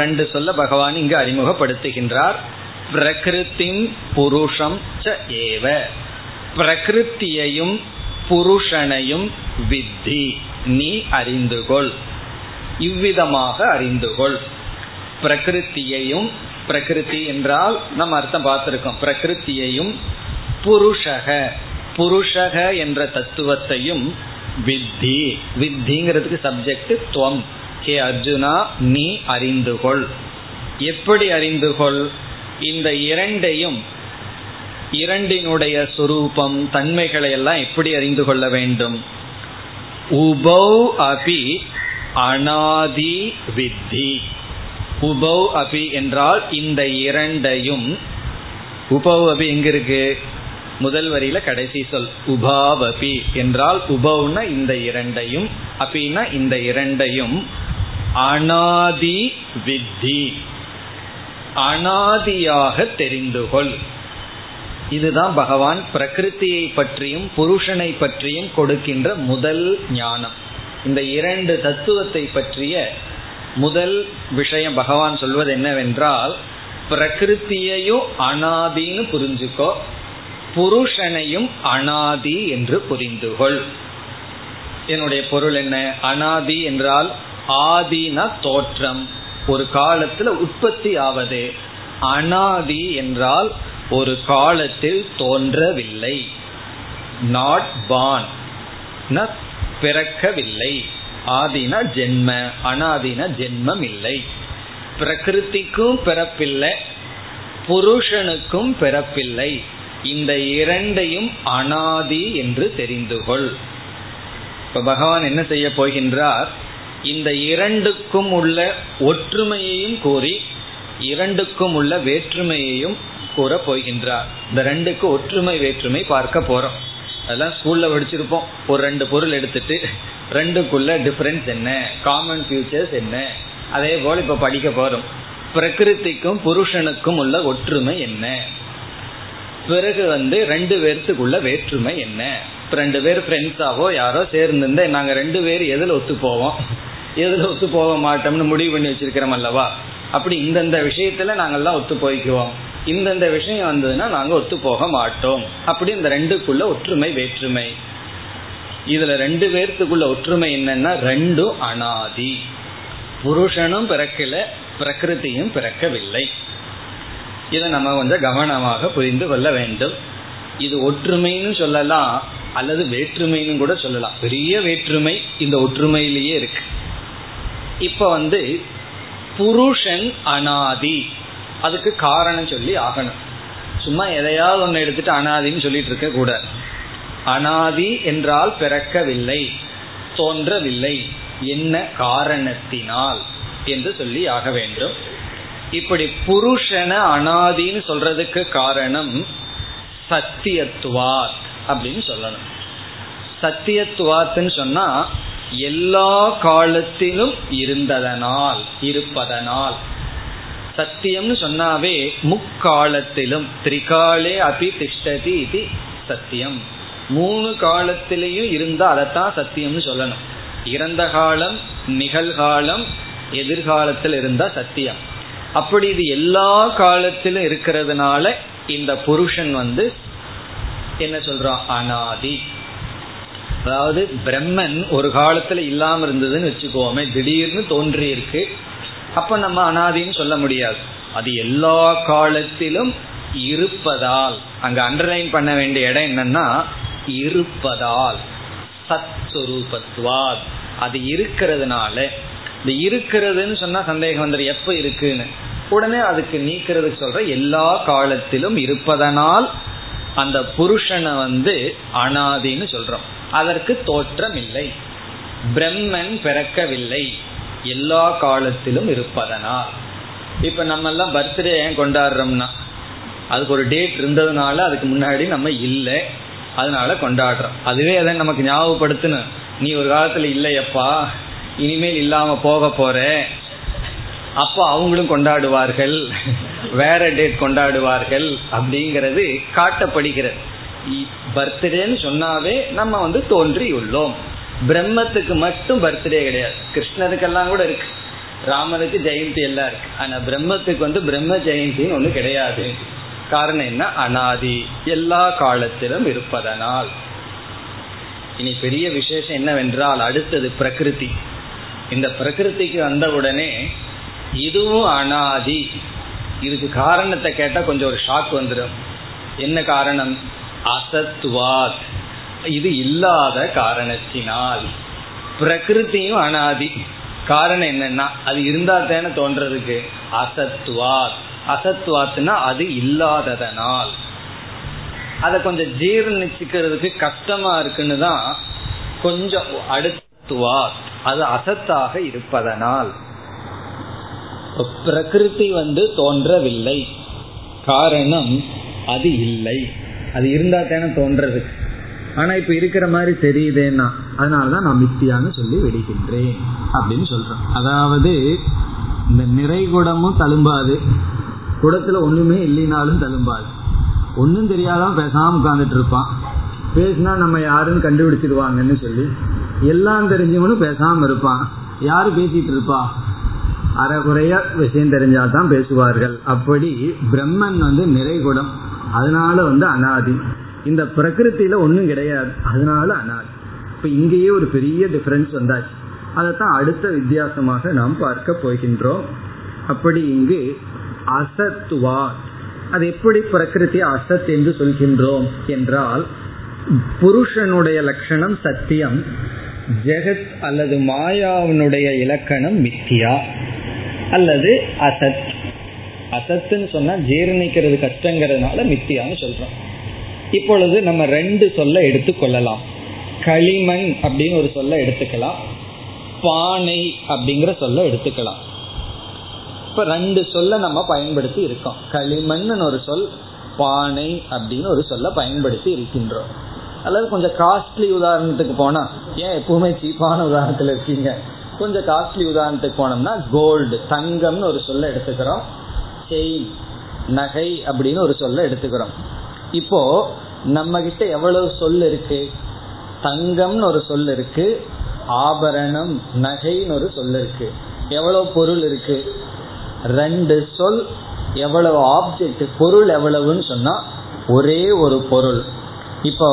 ரெண்டு சொல்ல பகவான் இங்கு அறிமுகப்படுத்துகின்றார். பிரகிருதிம் புருஷம் ச ஏவ, பிரகிருத்தியையும் புருஷனையும் வித்தி நீ அறிந்துகொள், இவ்விதமாக அறிந்துகொள். பிரகிருத்தியையும், பிரகிருதி என்றால் நம்ம அர்த்தம் பார்த்திருக்கோம், பிரகிருத்தியையும் புருஷக புருஷக என்ற தத்துவத்தையும் வித்தி, வித்திங்கிறதுக்கு சப்ஜெக்ட் துவம், ஹே அர்ஜுனா நீ அறிந்துகொள். எப்படி அறிந்துகொள்? இந்த இரண்டையும், இரண்டினுடைய சுரூபம் தன்மைகளை எல்லாம் எப்படி அறிந்து கொள்ள வேண்டும்? உபௌ அபி அநாதி வித்தி. உபௌ அபி என்றால் இந்த இரண்டையும். உபௌ அபி எங்கிருக்கு? முதல் வரியில கடைசி சொல் உபாவபி என்றால் உபவுனா இந்த இரண்டையும், அபினா இந்த இரண்டையும் அநாதி வித்தி அநாதியாக தெரிந்துகொள். இதுதான் பகவான் பிரகிருத்தியை பற்றியும் புருஷனை பற்றியும் கொடுக்கின்ற முதல் ஞானம். இந்த இரண்டு தத்துவத்தை பற்றிய முதல் விஷயம் பகவான் சொல்வது என்னவென்றால் பிரகிருத்தியையும் அநாதின்னு புரிஞ்சுக்கோ, புருஷனையும் அநாதி என்று புரிந்துகொள். என்னுடைய பொருள் என்ன? அநாதி என்றால் ஆதினா தோற்றம், ஒரு காலத்தில் உற்பத்தி ஆவது. அநாதி என்றால் ஒரு காலத்தில் தோன்றவில்லை, not born, பிறக்கவில்லை. ஆதினா ஜென்ம, அநாதினா ஜென்மம் இல்லை. பிரகிருதிக்கும் பிறப்பில்லை, புருஷனுக்கும் பிறப்பில்லை, இந்த இரண்டையும் அனாதி என்று தெரிந்துகொள். இப்ப பகவான் என்ன செய்ய போகின்றார்? இந்த இரண்டுக்கும் உள்ள ஒற்றுமையையும் கூறி இரண்டுக்கும் உள்ள வேற்றுமையையும் கூற போகின்றார். இந்த ரெண்டுக்கு ஒற்றுமை வேற்றுமை பார்க்க போறோம். அதெல்லாம் ஸ்கூல்ல படிச்சிருப்போம். ஒரு ரெண்டு பொருள் எடுத்துட்டு ரெண்டுக்குள்ள டிஃபரன்ஸ் என்ன, காமன் ஃபியூச்சர்ஸ் என்ன. அதே போல இப்ப படிக்க போறோம், பிரகிருதிக்கும் புருஷனுக்கும் உள்ள ஒற்றுமை என்ன, பிறகு ரெண்டு பேர்த்துக்குள்ள வேற்றுமை என்ன. ரெண்டு பேர் ஃப்ரெண்ட்ஸாவோ யாரோ சேர்ந்துருந்தா நாங்கள் ரெண்டு பேர் எதில் ஒத்து போவோம் எதில் ஒத்து போக மாட்டோம்னு முடிவு பண்ணி வச்சிருக்கிறோம் அல்லவா. அப்படி இந்தந்த விஷயத்துல நாங்கள்லாம் ஒத்து போய்க்குவோம், இந்தந்த விஷயம் வந்ததுன்னா நாங்கள் ஒத்து போக மாட்டோம். அப்படி இந்த ரெண்டுக்குள்ள ஒற்றுமை வேற்றுமை. இதுல ரெண்டு பேர்த்துக்குள்ள ஒற்றுமை என்னன்னா ரெண்டும் அனாதி, புருஷனும் பிறக்கல பிரகிருதியும் பிறக்கவில்லை. இதை நம்ம கவனமாக புரிந்து கொள்ள வேண்டும். இது ஒற்றுமைன்னு சொல்லலாம் அல்லது வேற்றுமைன்னு கூட சொல்லலாம். பெரிய வேற்றுமை இந்த ஒற்றுமையிலேயே இருக்கு. இப்ப புருஷன் அனாதி, அதுக்கு காரணம் சொல்லி ஆகணும். சும்மா எதையாவது ஒன்னு எடுத்துட்டு அனாதின்னு சொல்லிட்டு இருக்க கூட. அனாதி என்றால் பிறக்கவில்லை, தோன்றவில்லை, என்ன காரணத்தினால் என்று சொல்லி ஆக வேண்டும். இப்படி புருஷன அனாதின்னு சொல்றதுக்கு காரணம் சத்தியத்துவாத் அப்படின்னு சொல்லணும். சத்தியத்துவாத்ன்னு சொன்னா எல்லா காலத்திலும் இருந்ததனால், இருப்பதனால். சத்தியம்னு சொன்னாவே முக்காலத்திலும், திரிகாலே அபி திஷ்டதி இது சத்தியம். மூணு காலத்திலையும் இருந்தா அதைத்தான் சத்தியம்னு சொல்லணும். இறந்த காலம், நிகழ்காலம், எதிர்காலத்தில் இருந்தா சத்தியம். அப்படி இது எல்லா காலத்திலும் இருக்கிறதுனால இந்த புருஷன் என்ன சொல்றான், அனாதி. அதாவது பிரம்மன் ஒரு காலத்துல இல்லாம இருந்ததுன்னு வச்சுக்கோமே, திடீர்னு தோன்றி இருக்கு, அப்ப நம்ம அனாதின்னு சொல்ல முடியாது. அது எல்லா காலத்திலும் இருப்பதால், அங்க அண்டர்லைன் பண்ண வேண்டிய இடம் என்னன்னா இருப்பதால், சத் சுரூபத்வாத், அது இருக்கிறதுனால. இது இருக்கிறதுன்னு சொன்னா சந்தேகம் வந்துடும், எப்ப இருக்குன்னு. உடனே அதுக்கு நீக்கிறதுக்கு சொல்ற எல்லா காலத்திலும் இருப்பதனால் அந்த புருஷனை அனாதின்னு சொல்றோம். அதற்கு தோற்றம் இல்லை, பிரம்மன் பிறக்கவில்லை, எல்லா காலத்திலும் இருப்பதனால். இப்ப நம்ம எல்லாம் பர்த்டே ஏன் கொண்டாடுறோம்னா அதுக்கு ஒரு டேட் இருந்ததுனால, அதுக்கு முன்னாடி நம்ம இல்லை, அதனால கொண்டாடுறோம். அதுவே அதை நமக்கு ஞாபகப்படுத்தணும், நீ ஒரு காலத்துல இல்லையப்பா, இனிமேல் இல்லாம போக போற. அப்ப அவங்களும் கொண்டாடுவார்கள், வேற டேட் கொண்டாடுவார்கள் அப்படிங்கிறது காட்டப்படுகிறது. பர்த்டேன்னு சொன்னாவே நம்ம தோன்றி உள்ளோம். பிரம்மத்துக்கு மட்டும் பர்த்டே கிடையாது, கிருஷ்ணருக்கெல்லாம் கூட இருக்கு, ராமனுக்கு ஜெயந்தி எல்லாம் இருக்கு. ஆனா பிரம்மத்துக்கு பிரம்ம ஜெயந்தின்னு ஒண்ணு கிடையாது. காரணம் என்ன? அனாதி, எல்லா காலத்திலும் இருப்பதனால். இனி பெரிய விசேஷம் என்னவென்றால் அடுத்தது பிரகிருதி. இந்த பிரகிருதிக்கு வந்தவுடனே இதுவும் அனாதி. இதுக்கு காரணத்தை கேட்டா கொஞ்சம் ஒரு ஷாக் வந்துடும். என்ன காரணம்? அசத்வாத், இது இல்லாத காரணத்தினால். பிரகிருதியும் அனாதி, காரணம் என்னன்னா அது இருந்தா தானே தோன்றதுக்கு. அசத்வாத், அசத்வாத்னா அது இல்லாததனால். அதை கொஞ்சம் ஜீர்ணிச்சுக்கிறதுக்கு கஷ்டமா இருக்குன்னு தான் கொஞ்சம் அடுத்துவார், அது அசத்தாக இருப்பதனால். பிரகிருதி தோன்றவில்லை, காரணம் அது இல்லை, அது இருந்தா தானே தோன்றது. ஆனா இப்ப இருக்கிற மாதிரி தெரியுதேன்னா அதனாலதான் நான் மித்தியான்னு சொல்லி விடுகின்றேன் அப்படின்னு சொல்றேன். அதாவது இந்த நிறைகுடமும் தழும்பாது, குடத்துல ஒண்ணுமே இல்லைனாலும் தழும்பாது, ஒன்றும் தெரியாதான் பேசாமல் உட்காந்துட்டு இருப்பான், பேசினா நம்ம யாருன்னு கண்டுபிடிச்சிடுவாங்கன்னு சொல்லி எல்லாம் தெரிஞ்சவனும் பேசாமல் இருப்பான். யாரு பேசிட்டு இருப்பா? அறகுறையா விஷயம் தெரிஞ்சாதான் பேசுவார்கள். அப்படி பிரம்மன் நிறைகுடம், அதனால அனாதி. இந்த பிரகிருத்தில ஒன்றும் கிடையாது, அதனால அனாதி. இப்போ இங்கேயே ஒரு பெரிய டிஃப்ரென்ஸ் வந்தாச்சு. அதைத்தான் அடுத்த வித்தியாசமாக நாம் பார்க்க போகின்றோம். அப்படி இங்கு அசத்துவா, அது எப்படி பிரகிருதி அசத் என்று சொல்கின்றோம் என்றால், புருஷனுடைய லட்சணம் சத்தியம், ஜெகத் அல்லது மாயாவினுடைய இலக்கணம் மித்தியா அல்லது அசத். அசத்துன்னு சொன்னா ஜீரணிக்கிறது கஷ்டங்கிறதுனால மித்தியான்னு சொல்றோம். இப்பொழுது நம்ம ரெண்டு சொல்ல எடுத்துக்கொள்ளலாம். களிமண் அப்படின்னு ஒரு சொல்ல எடுத்துக்கலாம், பானை அப்படிங்கிற சொல்ல எடுத்துக்கலாம். இப்ப ரெண்டு சொல்ல நம்ம பயன்படுத்தி இருக்கோம். களிமண் ஒரு சொல், பானை அப்படின்னு ஒரு சொல்ல பயன்படுத்தி இருக்கின்றோம். அல்லது கொஞ்சம் காஸ்ட்லி உதாரணத்துக்கு போனா, ஏன் எப்பவுமே சீப்பான உதாரணத்துல இருக்கீங்க, கொஞ்சம் காஸ்ட்லி உதாரணத்துக்கு போனோம்னா கோல்டு தங்கம்னு ஒரு சொல்ல எடுத்துக்கிறோம், செயின் நகை அப்படின்னு ஒரு சொல்ல எடுத்துக்கிறோம். இப்போ நம்ம கிட்ட எவ்வளவு சொல் இருக்கு? தங்கம்னு ஒரு சொல் இருக்கு, ஆபரணம் நகைன்னு ஒரு சொல் இருக்கு. எவ்வளவு பொருள் இருக்கு? ரெண்டு சொல் எவ்வளவு ஆப்ஜெக்ட் பொருள் எவ்வளவுன்னு சொன்னா ஒரே ஒரு பொருள். இப்போ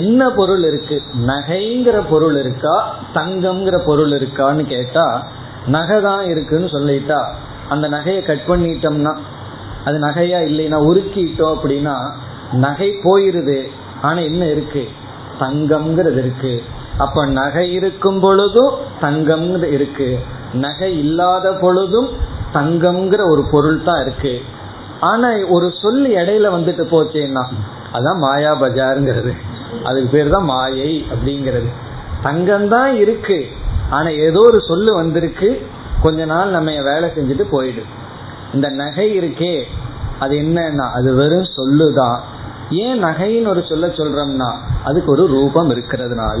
என்ன பொருள் இருக்கு? நகைங்கிற பொருள் இருக்கா தங்கம்ங்கிற பொருள் இருக்கான்னு கேட்டா நகை தான் இருக்குன்னு சொல்லிட்டா, அந்த நகையை கட் பண்ணிட்டோம்னா அது நகையா இல்லைன்னா உருக்கிட்டோம் அப்படின்னா நகை போயிருது. ஆனா என்ன இருக்கு? தங்கம்ங்கிறது இருக்கு. அப்ப நகை இருக்கும் பொழுதும் தங்கம்ங்கிறது இருக்கு, நகை இல்லாத பொழுதும் தங்கம்ங்கிற ஒரு பொருள் தான் இருக்கு. ஆனா ஒரு சொல் இடையில வந்துட்டு போச்சேன்னா அதான் மாயா பஜாருங்கிறது, அதுக்கு பேர் தான் மாயை அப்படிங்கிறது. தங்கம் தான் இருக்கு ஆனா ஏதோ ஒரு சொல்லு வந்திருக்கு, கொஞ்ச நாள் நம்ம வேலை செஞ்சுட்டு போயிடும். இந்த நகை இருக்கே அது என்னன்னா அது வெறும் சொல்லுதான். ஏன் நகைன்னு ஒரு சொல்ல சொல்றோம்னா அதுக்கு ஒரு ரூபம் இருக்கிறதுனால.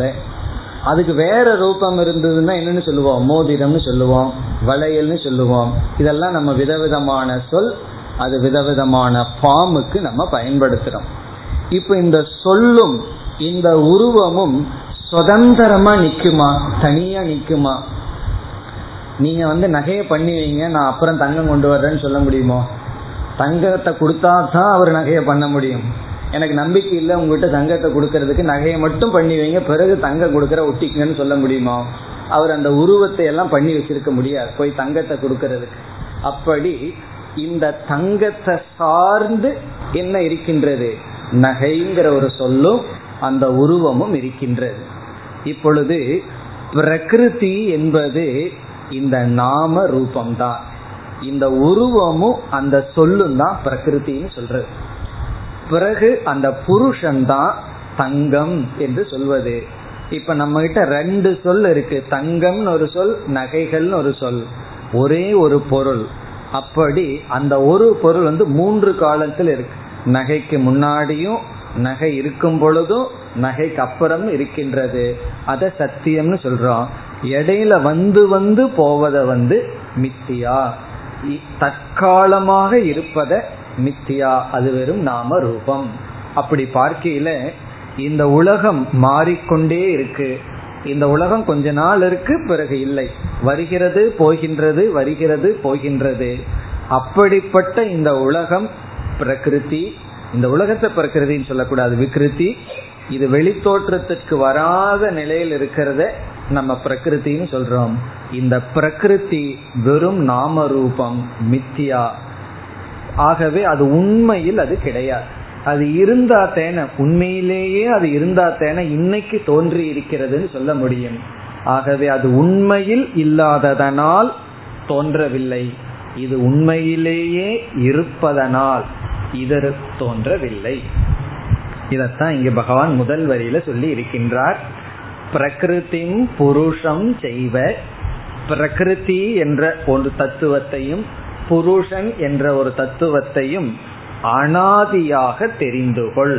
அதுக்கு வேற ரூபம் இருந்ததுன்னா என்னன்னு சொல்லுவோம்? மோதிரம்னு சொல்லுவோம், வளையல்னு சொல்லுவோம். இதெல்லாம் நம்ம விதவிதமான சொல், அது விதவிதமான ஃபார்முக்கு நம்ம பயன்படுத்துறோம். இப்ப இந்த சொல்லும் இந்த உருவமும் சுதந்திரமா நிக்குமா தனியா நிக்குமா? நீங்க வந்து நகையை பண்ணுவீங்க, நான் அப்புறம் தங்கம் கொண்டு வர்றேன்னு சொல்ல முடியுமோ? தங்கத்தை கொடுத்தா தான் அவர் நகையை பண்ண முடியும். எனக்கு நம்பிக்கை இல்லை உங்ககிட்ட தங்கத்தை கொடுக்கறதுக்கு, நகையை மட்டும் பண்ணுவீங்க பிறகு தங்கம் கொடுக்கற ஒட்டிக்குங்கன்னு சொல்ல முடியுமா? அவர் அந்த உருவத்தை எல்லாம் பண்ணி வச்சிருக்க முடியாது போய் தங்கத்தை கொடுக்கறதுக்கு. அப்படி இந்த தங்கத்தை சார்ந்து என்ன இருக்கின்றது? நகைங்கிற ஒரு சொல்லும் அந்த உருவமும் இருக்கின்றது. இப்பொழுது பிரகிருதி என்பது இந்த நாம ரூபம்தான், இந்த உருவமும் அந்த சொல்லும் தான் பிரகிருத்தின்னு சொல்றது. பிறகு அந்த புருஷன்தான் தங்கம் என்று சொல்வது. இப்ப நம்ம கிட்ட ரெண்டு சொல் இருக்கு, தங்கம்னு ஒரு சொல் நகைகள்னு ஒரு சொல், ஒரே ஒரு பொருள். அப்படி அந்த ஒரு பொருள் வந்து மூன்று காலத்தில் இருக்கு, நகைக்கு முன்னாடியும் நகை இருக்கும் பொழுதும் நகைக்கு அப்புறம் இருக்கின்றது. அத சத்தியம்னு சொல்றோம். இடையில வந்து வந்து போவத வந்து மித்தியா, தற்காலமாக இருப்பத மித்தியா, அது வெறும் நாம ரூபம். அப்படி பார்க்கையில இந்த உலகம் மாறிக்கொண்டே இருக்கு. இந்த உலகம் கொஞ்ச நாள் இருக்கு பிறகு இல்லை, வருகிறது போகின்றது வருகிறது போகின்றது. அப்படிப்பட்ட இந்த உலகம் பிரகிருதி. இந்த உலகத்தை பிரகிருதின்னு சொல்லக்கூடாது, விகிருதி. இது வெளித்தோற்றத்திற்கு வராத நிலையில் இருக்கிறத நம்ம பிரகிருத்தின்னு சொல்றோம். இந்த பிரகிருதி வெறும் நாம ரூபம் மித்தியா. ஆகவே அது உண்மையில் அது கிடையாது. அது இருந்தா தேன உண்மையிலேயே அது இருந்தா தேன இன்னைக்கு தோன்றி இருக்கிறதுன்னு சொல்ல முடியும். ஆகவே அது உண்மையில் இல்லாததனால் தோன்றவில்லை, இது உண்மையிலேயே இருப்பதனால் இதற்கு தோன்றவில்லை. இதத்தான் இங்கு பகவான் முதல் வரியில சொல்லி இருக்கின்றார். பிரகிருதிம் புருஷம் செய்வ, பிரகிருதி என்ற ஒரு தத்துவத்தையும் புருஷன் என்ற ஒரு தத்துவத்தையும் அனாதியாக தெரிந்துகொள்.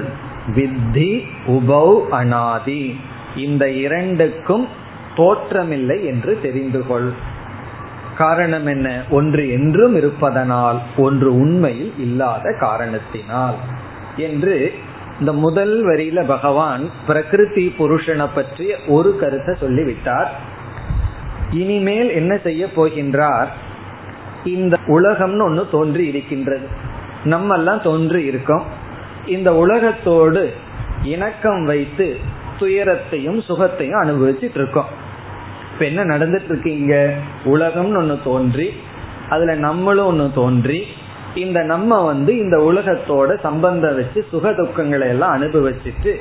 வித்தி உபௌ அனாதி, இந்த இரண்டுக்கும் தோற்றமில்லை என்று தெரிந்துகொள். காரணம் என்ன? ஒன்று என்றும் இருப்பதனால், ஒன்று உண்மையில் இல்லாத காரணத்தினால் என்று இந்த முதல் வரியில பகவான் பிரகிருதி புருஷனை பற்றிய ஒரு கருத்தை சொல்லிவிட்டார். இனிமேல் என்ன செய்ய போகின்றார்? இந்த உலகம்னு ஒன்று தோன்றி இருக்கின்றது, நம்ம எல்லாம் தோன்றி இருக்கோம். இந்த உலகத்தோடு இணக்கம் வைத்து துயரத்தையும் சுகத்தையும் அனுபவிச்சுட்டு இருக்கோம். இப்ப என்ன நடந்துட்டு இருக்கீங்க? உலகம்னு ஒன்று தோன்றி அதுல நம்மளும் ஒன்று தோன்றி இந்த நம்ம வந்து இந்த உலகத்தோட சம்பந்தம் வச்சு சுக துக்கங்களை எல்லாம் அனுபவிச்சுட்டு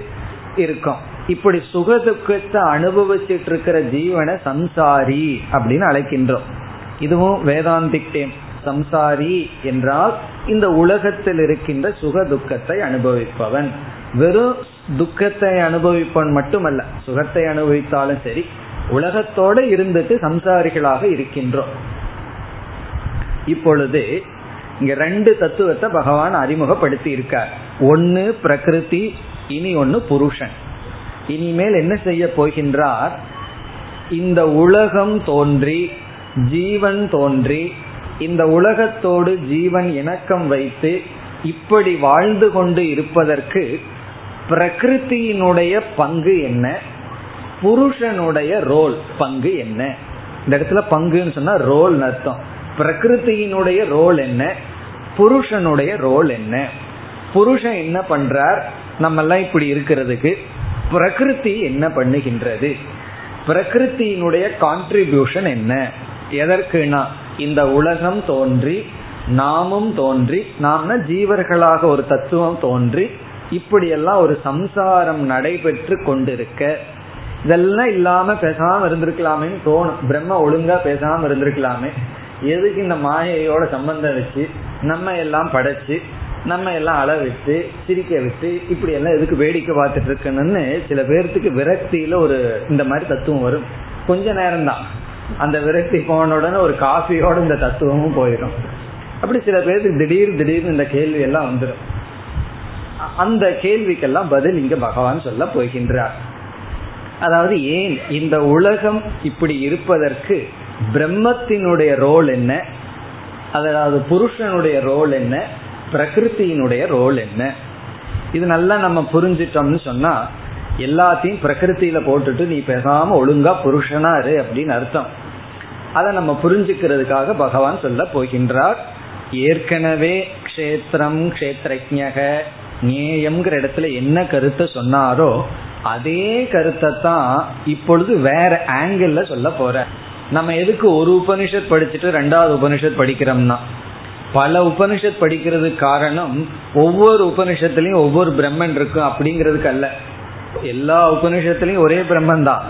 இருக்கோம். இப்படி சுக துக்கத்தை அனுபவிச்சுட்டு இருக்கிற ஜீவனை சம்சாரி அப்படின்னு அழைக்கின்றோம். இதுவும் வேதாந்திக் டேம், சம்சாரி என்றால் இந்த உலகத்தில் இருக்கின்ற சுக துக்கத்தை அனுபவிப்பவன். வெறும் துக்கத்தை அனுபவிப்பவன் மட்டுமல்ல, சுகத்தை அனுபவித்தாலும் சரி, உலகத்தோடு இருந்துட்டு சம்சாரிகளாக இருக்கின்றோம். இப்பொழுது இங்க ரெண்டு தத்துவத்தை பகவான் அறிமுகப்படுத்தி இருக்கார். ஒன்னு பிரகிருதி, இனி ஒன்னு புருஷன். இனிமேல் என்ன செய்ய போகின்றார்? இந்த உலகம் தோன்றி ஜீவன் தோன்றி இந்த உலகத்தோடு ஜீவன் இணக்கம் வைத்து இப்படி வாழ்ந்து கொண்டு இருப்பதற்கு பிரகிருத்தியினுடைய பங்கு என்ன, புருஷனுடைய ரோல் பங்கு என்ன? இந்த இடத்துல பங்குன்னு சொன்னா ரோல் அர்த்தம். பிரகிருத்தியினுடைய ரோல் என்ன, புருஷனுடைய ரோல் என்ன? புருஷன் என்ன பண்றார் நம்மெல்லாம் இப்படி இருக்கிறதுக்கு, பிரகிருதி என்ன பண்ணுகின்றது, பிரகிருத்தியினுடைய கான்ட்ரிபியூஷன் என்ன? எதற்குனா இந்த உலகம் தோன்றி நாமும் தோன்றி, நாம்னா ஜீவர்களாக ஒரு தத்துவம் தோன்றி இப்படியெல்லாம் ஒரு சம்சாரம் நடைபெற்று கொண்டிருக்க, இதெல்லாம் இல்லாம பேசாம இருந்திருக்கலாமேன்னு தோணும். பிரம்ம ஒழுங்கா பேசாம இருந்திருக்கலாமே, எதுக்கு இந்த மாயையோட சம்பந்தம் வச்சு நம்ம எல்லாம் படைச்சு நம்ம எல்லாம் அள விட்டு சிரிக்க விட்டு இப்படி எல்லாம் எதுக்கு வேடிக்கை பார்த்துட்டு இருக்கணும்னு சில பேர்த்துக்கு விரக்தியில ஒரு இந்த மாதிரி தத்துவம் வரும். கொஞ்ச நேரம் தான், அந்த விரக்தி போன உடனே ஒரு காஃபியோட இந்த தத்துவமும் போயிடும். அப்படி சில பேருக்கு திடீர்னு இந்த கேள்வி எல்லாம் வந்துடும். அந்த கேள்விக்கெல்லாம் பதில் இங்க பகவான் சொல்ல போகின்றார். அதாவது ஏன் இந்த உலகம் இப்படி இருப்பதற்கு பிரம்மத்தினுடைய ரோல் என்ன, அதாவது புருஷனுடைய ரோல் என்ன, பிரகிருத்தியினுடைய ரோல் என்ன? இது நல்லா நம்ம புரிஞ்சிட்டோம்னு சொன்னா எல்லாத்தையும் பிரகிருத்தில போட்டுட்டு நீ பேசாம ஒழுங்கா புருஷனா இரு அப்படின்னு அர்த்தம். அதை நம்ம புரிஞ்சுக்கிறதுக்காக பகவான் சொல்ல போகின்றார். ஏற்கனவே க்ஷேத்திரம் க்ஷேத்ரஜ்ஞக ஞேயம்ங்கிற இடத்துல என்ன கருத்தை சொன்னாரோ அதே கருத்தை தான் இப்பொழுது வேற ஆங்கிள் சொல்ல போற. நம்ம எதுக்கு ஒரு உபனிஷத் படிச்சுட்டு ரெண்டாவது உபனிஷத் படிக்கிறோம்னா, பல உபனிஷத் படிக்கிறது காரணம் ஒவ்வொரு உபனிஷத்துலயும் ஒவ்வொரு பிரம்மன் இருக்கும் அப்படிங்கிறதுக்கு அல்ல. எல்லா உபனிஷத்துலயும் ஒரே பிரம்மன் தான்,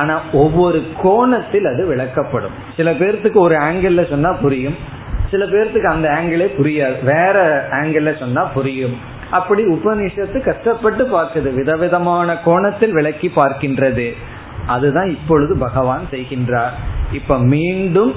ஆனா ஒவ்வொரு கோணத்தில் அது விளக்கப்படும். சில பேர்த்துக்கு ஒரு ஆங்கிள் சொன்னா புரியும், சில பேர்த்துக்கு அந்த ஆங்கிளே புரியாது, வேற ஆங்கிள் சொன்னா புரியும். அப்படி உபனிஷத்து கஷ்டப்பட்டு பார்க்குது, விதவிதமான கோணத்தில் விளக்கி பார்க்கின்றது. அதுதான் இப்பொழுது பகவான் செய்கின்றார். இப்ப மீண்டும்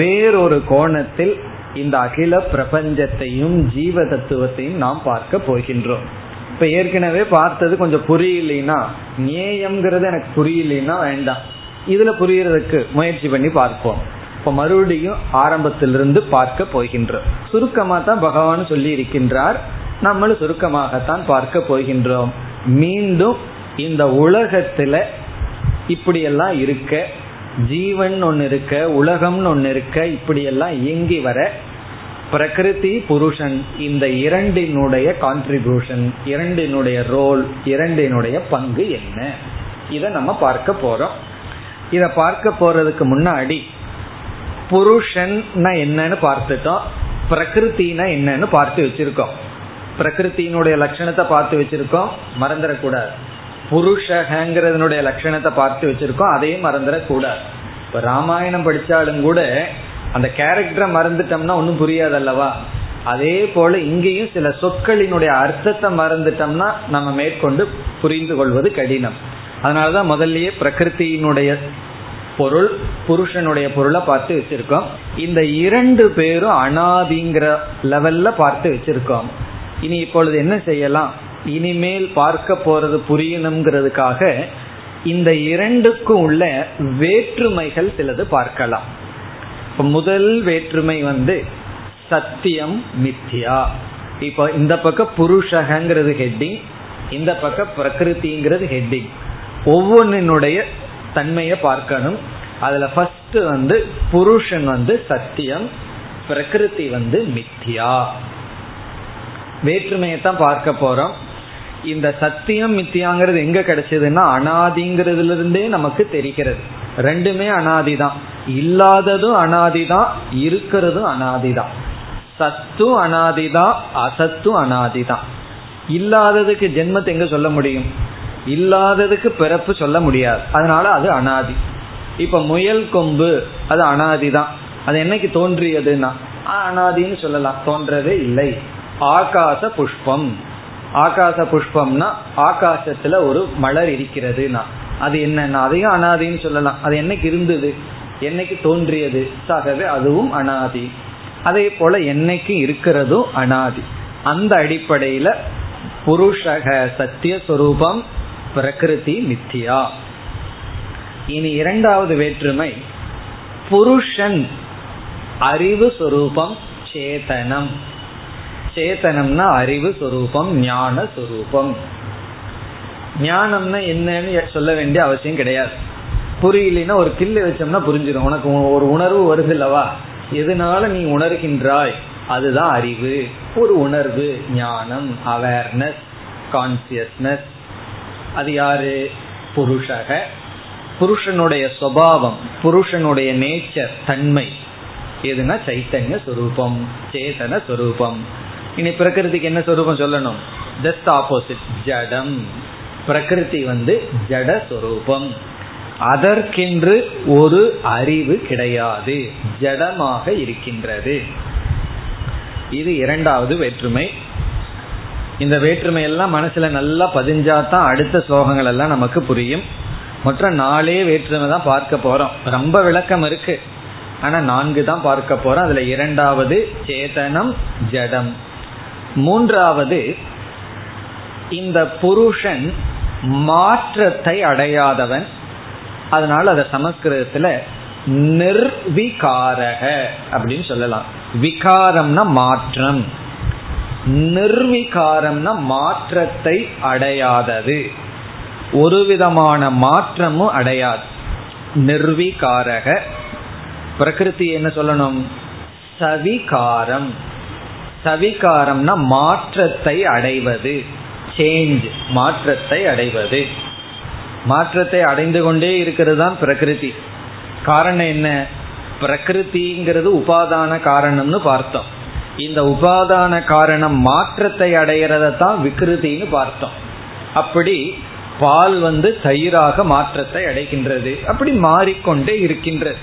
வேறொரு கோணத்தில் இந்த அகில பிரபஞ்சத்தையும் ஜீவ தத்துவத்தையும் நாம் பார்க்க போகின்றோம். இப்ப ஏற்கனவே பார்த்தது கொஞ்சம் புரியலைன்னா, நியாயம்ங்கிறது எனக்கு புரியலைன்னா வேண்டாம், இதுல புரியறதுக்கு முயற்சி பண்ணி பார்ப்போம். இப்ப மறுபடியும் ஆரம்பத்திலிருந்து பார்க்க போகின்றோம். சுருக்கமாக தான் பகவான் சொல்லி இருக்கின்றார், நம்மளும் சுருக்கமாகத்தான் பார்க்க போகின்றோம். மீண்டும் இந்த உலகத்துல இப்படியெல்லாம் இருக்க, ஜீவன் ஒன்று இருக்க, உலகம்னு ஒன்று இருக்க, இப்படியெல்லாம் இயங்கி வர பிரகிருதி புருஷன் இந்த இரண்டினுடைய கான்ட்ரிபியூஷன், இரண்டினுடைய ரோல், இரண்டினுடைய பங்கு என்ன, இதை நம்ம பார்க்க போகிறோம். இதை பார்க்க போகிறதுக்கு முன்னாடி புருஷன்னா என்னன்னு பார்த்துட்டோம், பிரகிருத்தினா என்னன்னு பார்த்து வச்சுருக்கோம். பிரகிருத்தினுடைய லட்சணத்தை பார்த்து வச்சுருக்கோம், மறந்துடக்கூடாது. புருஷங்கிறதுனுடைய லட்சணத்தை பார்த்து வச்சிருக்கோம், அதையும் மறந்துடக்கூடாது. இப்போ ராமாயணம் படித்தாலும் கூட அந்த கேரக்டரை மறந்துட்டோம்னா ஒன்றும் புரியாது அல்லவா? அதே போல் இங்கேயும் சில சொற்களினுடைய அர்த்தத்தை மறந்துட்டோம்னா நம்ம மேற்கொண்டு புரிந்து கொள்வது கடினம். அதனால தான் முதல்லையே பிரகிருத்தியினுடைய பொருள் புருஷனுடைய பொருளை பார்த்து வச்சுருக்கோம். இந்த இரண்டு பேரும் அனாதிங்கிற லெவலில் பார்த்து வச்சுருக்கோம். இனி இப்பொழுது என்ன செய்யலாம்? இனிமேல் பார்க்க போறது புரியணுங்கிறதுக்காக இந்த இரண்டுக்கும் உள்ள வேற்றுமைகள் சிலது பார்க்கலாம். முதல் வேற்றுமை சத்தியம் மித்யா. இப்போ இந்த பக்கம் புருஷங்கிறது ஹெட்டிங், இந்த பக்கம் பிரகிருதிங்கிறது ஹெட்டிங். ஒவ்வொன்றினுடைய தன்மையை பார்க்கணும். அதுல ஃபர்ஸ்ட் புருஷன் சத்தியம், பிரகிருதி மித்யா. வேற்றுமையத்தான் பார்க்க போறோம். இந்த சத்தியம் மித்தியாங்கிறது எங்க கிடைச்சதுன்னா அனாதிங்கிறதுல இருந்தே நமக்கு தெரிகிறது. ரெண்டுமே அனாதி தான், இல்லாததும் அனாதி தான், இருக்கிறதும் அனாதி தான். சத்து அனாதி தான், அசத்து அனாதி தான். இல்லாததுக்கு ஜென்மத்தை எங்க சொல்ல முடியும்? இல்லாததுக்கு பிறப்பு சொல்ல முடியாது, அதனால அது அனாதி. இப்ப முயல் கொம்பு அது அனாதி தான், அது என்னைக்கு தோன்றியதுன்னா அனாதின்னு சொல்லலாம், தோன்றவே இல்லை. ஆகாச புஷ்பம், ஆகாச புஷ்பம்னா ஆகாசத்துல ஒரு மலர் இருக்கிறதுனா அது என்னன்னா அதையும் அனாதின்னு சொல்லலாம். அது என்னைக்கு இருந்தது, என்னைக்கு தோன்றியது, ஆகவே அதுவும் அனாதி. அதே போல என்னைக்கு இருக்கிறதும் அனாதி. அந்த அடிப்படையில புருஷக சத்தியஸ்வரூபம், பிரகிருதி மித்தியா. இனி இரண்டாவது வேற்றுமை, புருஷன் அறிவு சொரூபம் சேதனம், சேத்தனம்னா அறிவு சொரூபம் ஞான சொரூபம். ஞானம்னா என்னன்னு சொல்ல வேண்டிய அவசியம் கிடையாது. புரியலன்னா ஒரு கில்லு வச்சோம்னா புரிஞ்சிடும். உனக்கு ஒரு உணர்வு வருது இல்லவா, எதனால நீ உணர்கின்றாய், அதுதான் அறிவு. ஒரு உணர்வு ஞானம், அவேர்னஸ், கான்சியஸ்னஸ். அது யாரு, புருஷக, புருஷனுடைய சுபாவம், புருஷனுடைய நேச்சர், தன்மை எதுனா சைத்தன்ய சொரூபம், சேதன சொரூபம். இனி பிரகிருதிக்கு என்ன சொரூபம் சொல்லணும், ஜஸ்ட் ஆப்போசிட், ஜடம். பிரகிருதி ஜட சொரூபம், அதற்கென்று ஒரு அறிவு கிடையாது, ஜடமாக இருக்கின்றது. இது இரண்டாவது வேற்றுமை. இந்த வேற்றுமை எல்லாம் மனசுல நல்லா பதிஞ்சாதான் அடுத்த ஸ்லோகங்கள் எல்லாம் நமக்கு புரியும். மற்ற நாலே வேற்றுமை தான் பார்க்க போறோம். ரொம்ப விளக்கம் இருக்கு, ஆனா 4 தான் பார்க்க போறோம். அதுல இரண்டாவது சேதனம் ஜடம். மூன்றாவது, இந்த புருஷன் மாற்றத்தை அடையாதவன், அதனால அத சமஸ்கிருதத்துல நிர்விகாரக அப்படின்னு சொல்லலாம். விகாரம்னா மாற்றம், நிர்விகாரம்னா மாற்றத்தை அடையாதது, ஒரு விதமான மாற்றமும் அடையாது, நிர்விகாரக. பிரகிருதி என்ன சொல்லணும், சவிகாரம், சவிகாரம்னா மாற்றத்தை அடைவது, சேஞ்ச், மாற்றத்தை அடைவது. மாற்றத்தை அடைந்து கொண்டே இருக்கிறது தான் பிரகிருதி. காரணம் என்ன, பிரகிருதிங்கிறது உபாதான காரணம்னு பார்த்தோம். இந்த உபாதான காரணம் மாற்றத்தை அடைகிறதான் விகிருதின்னு பார்த்தோம். அப்படி பால் தயிராக மாற்றத்தை அடைகின்றது, அப்படி மாறிக்கொண்டே இருக்கின்றது.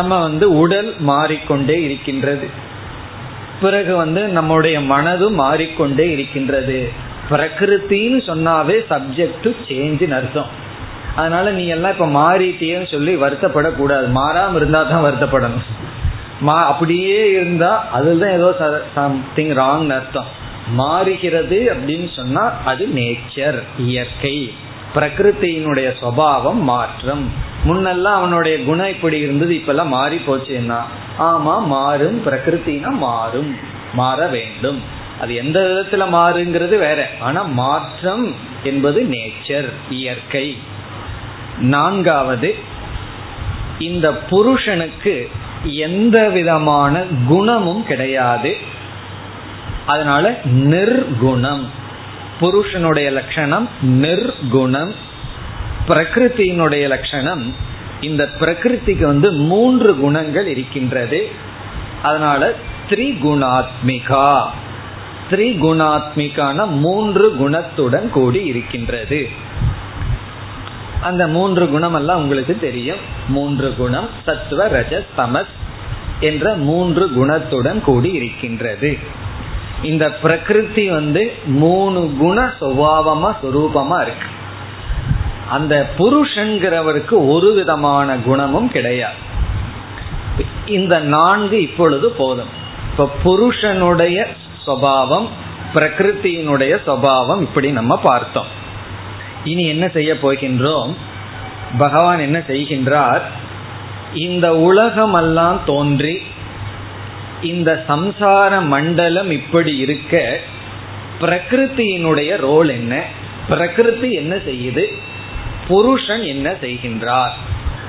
நம்ம உடல் மாறிக்கொண்டே இருக்கின்றது, பிறகு நம்முடைய மனதும் மாறிக்கொண்டே இருக்கின்றது. பிரகிருத்தின்னு சொன்னாவே சப்ஜெக்ட் டு சேஞ்சின்னு அர்த்தம். அதனால நீ எல்லாம் இப்ப மாறிட்டேன்னு சொல்லி வருத்தப்படக்கூடாது, மாறாம இருந்தா தான் வருத்தப்படணும். அப்படியே இருந்தா அதுதான் ஏதோ சம்திங் ராங்னு அர்த்தம். மாறுகிறது அப்படின்னு சொன்னா அது நேச்சர், இயற்கை, பிரகிருத்தினுடைய சுபாவம் மாற்றம். முன்னெல்லாம் அவனுடைய குணம் இப்படி இருந்தது, இப்பெல்லாம் மாறி போச்சுன்னா ஆமா மாறும், பிரகிருத்தினா மாறும், மாற வேண்டும். அது எந்த விதத்துல மாறுங்கிறது வேற, ஆனா மாற்றம் என்பது நேச்சர், இயற்கை. நான்காவது, இந்த புருஷனுக்கு எந்த விதமான குணமும் கிடையாது, அதனால நிர்குணம். புருஷனுடைய லட்சணம் நிர்குணம், பிரகிருத்தினுடைய லட்சணம். இந்த பிரகிருதிக்கு 3 குணங்கள் இருக்கின்றது, அதனால திரிகுணாத்மிகா. திரிகுணாத்மிகான 3 குணத்துடன் கூடி இருக்கின்றது. அந்த 3 குணம் எல்லாம் உங்களுக்கு தெரியும். 3 குணம், சத்துவ ரஜஸ் தமஸ் என்ற 3 குணத்துடன் கூடி இருக்கின்றது. இந்த பிரகிருதி 3 குண சுபாவமா சுரூபமா இருக்கு. அந்த புருஷன்கிறவருக்கு ஒரு விதமான குணமும் கிடையாது. இந்த 4 இப்பொழுது போதும். இப்ப புருஷனுடைய சுபாவம், பிரகிருத்தினுடைய சுபாவம், இப்படி நம்ம பார்த்தோம். இனி என்ன செய்ய போகின்றோம், பகவான் என்ன செய்கின்றார், இந்த உலகமெல்லாம் தோன்றி இந்த சம்சார மண்டலம் இப்படி இருக்க பிரகிருத்தினுடைய ரோல் என்ன, பிரகிருதி என்ன செய்யுது, புருஷன் என்ன செய்கின்றார்.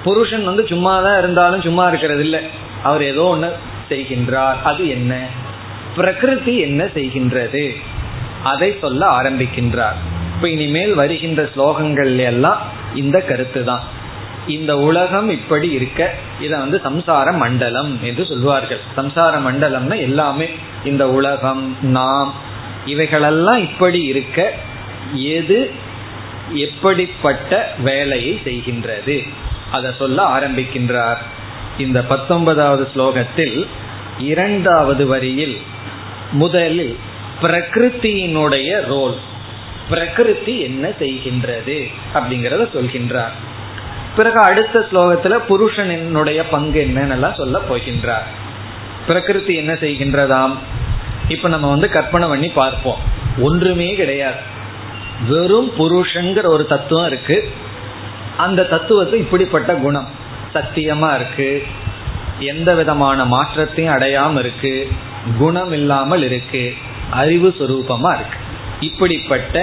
புருஷன் சும்மாதான் இருந்தாலும் சும்மா இருக்கிறது இல்லை, அவர் ஏதோ ஒன்று செய்கின்றார். அது என்ன, பிரகிருதி என்ன செய்கின்றது, அதை சொல்ல ஆரம்பிக்கின்றார். இப்ப இனிமேல் வருகின்ற ஸ்லோகங்கள் எல்லாம் இந்த கருத்து தான். இந்த உலகம் இப்படி இருக்க இத சம்சார மண்டலம் என்று சொல்வார்கள். சம்சார மண்டலம்னா எல்லாமே, இந்த உலகம், நாம், இவைகளெல்லாம் இப்படி இருக்க எது எப்படிப்பட்ட வேலையை செய்கின்றது, அதை சொல்ல ஆரம்பிக்கின்றார். இந்த 19வது ஸ்லோகத்தில் இரண்டாவது வரியில் முதலில் பிரகிருத்தியினுடைய ரோல், பிரகிருதி என்ன செய்கின்றது அப்படிங்கறத சொல்கின்றார். பிறகு அடுத்த ஸ்லோகத்துல புருஷனுடைய பங்கு என்னன்னு சொல்ல போகின்றார். பிரகிருதி என்ன செய்கின்றதாம் இப்ப நம்ம கற்பனை பண்ணி பார்ப்போம். ஒன்றுமே கிடையாது, வெறும் புருஷங்கிற ஒரு தத்துவம் இருக்கு. அந்த தத்துவத்து இப்படிப்பட்ட குணம் சத்தியமா இருக்கு, எந்த விதமான மாற்றத்தையும் அடையாம இருக்கு, குணம் இல்லாமல் இருக்கு, அறிவு சுரூபமா இருக்கு. இப்படிப்பட்ட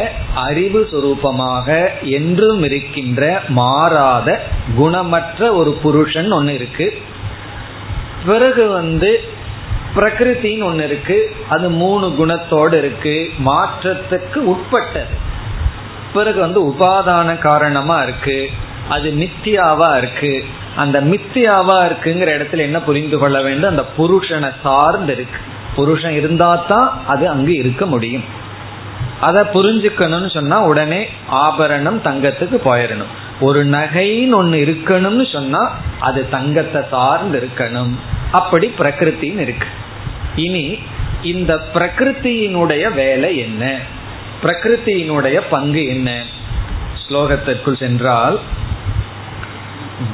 அறிவு சுரூபமாக என்றும் இருக்கின்ற மாறாத குணமற்ற ஒரு புருஷன் ஒன்று இருக்கு. பிறகு பிரகிருத்தின்னு ஒன்று இருக்கு, அது மூணு குணத்தோடு இருக்கு, மாற்றத்துக்கு உட்பட்டது. பிறகு உபாதான காரணமா இருக்கு, அது மித்தியாவா இருக்கு. அந்த மித்தியாவா இருக்குங்கிற இடத்துல என்ன புரிந்து கொள்ள வேண்டும், அந்த புருஷனை சார்ந்து இருக்கு. புருஷன் இருந்தாதான் அது அங்கு இருக்க முடியும். அதை புரிஞ்சுக்கணும்னு சொன்னா உடனே ஆபரணம் தங்கத்துக்கு போயிடணும். ஒரு நகைன்னு ஒன்று இருக்கணும்னு சொன்னா அது தங்கத்தை சார்ந்து இருக்கணும். அப்படி பிரகிருத்தின்னு இருக்கு. இனி இந்த பிரகிருத்தியினுடைய வேலை என்ன, பிரகிருத்தியினுடைய பங்கு என்ன? ஸ்லோகத்திற்குள் சென்றால்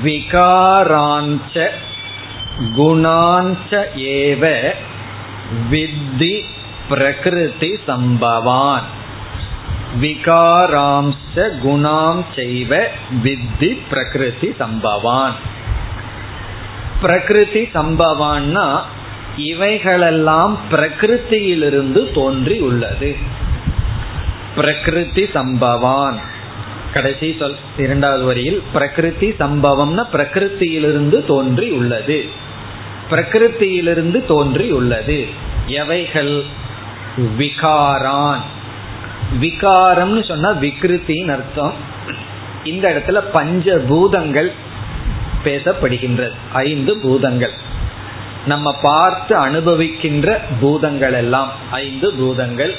விகாராஞ்ச குணாஞ்ச ஏவ வித்தி பிரகிருதி சம்பவான். விகாராம்ச குணாம் செய்வ வித்தி பிரகிருதி சம்பவான். பிரகிருதி சம்பவான்னா இவைகளெல்லாம் பிரகிருத்தியிலிருந்து தோன்றி உள்ளது. பிரகிருதி சம்பவான் கடைசி சொல் இரண்டாவது வரியில் பிரகிருதி சம்பவம்னா பிரகிருத்தியிலிருந்து தோன்றி உள்ளது. பிரகிருத்தியிலிருந்து தோன்றி உள்ளது எவைகள்? விகாரான். விகாரம்னு சொன்னா விகிருத்தின் அர்த்தம். இந்த இடத்துல பஞ்சபூதங்கள் பேசப்படுகின்றது, ஐந்து பூதங்கள். நம்ம பார்த்து அனுபவிக்கின்ற பூதங்கள் எல்லாம் ஐந்து பூதங்கள்.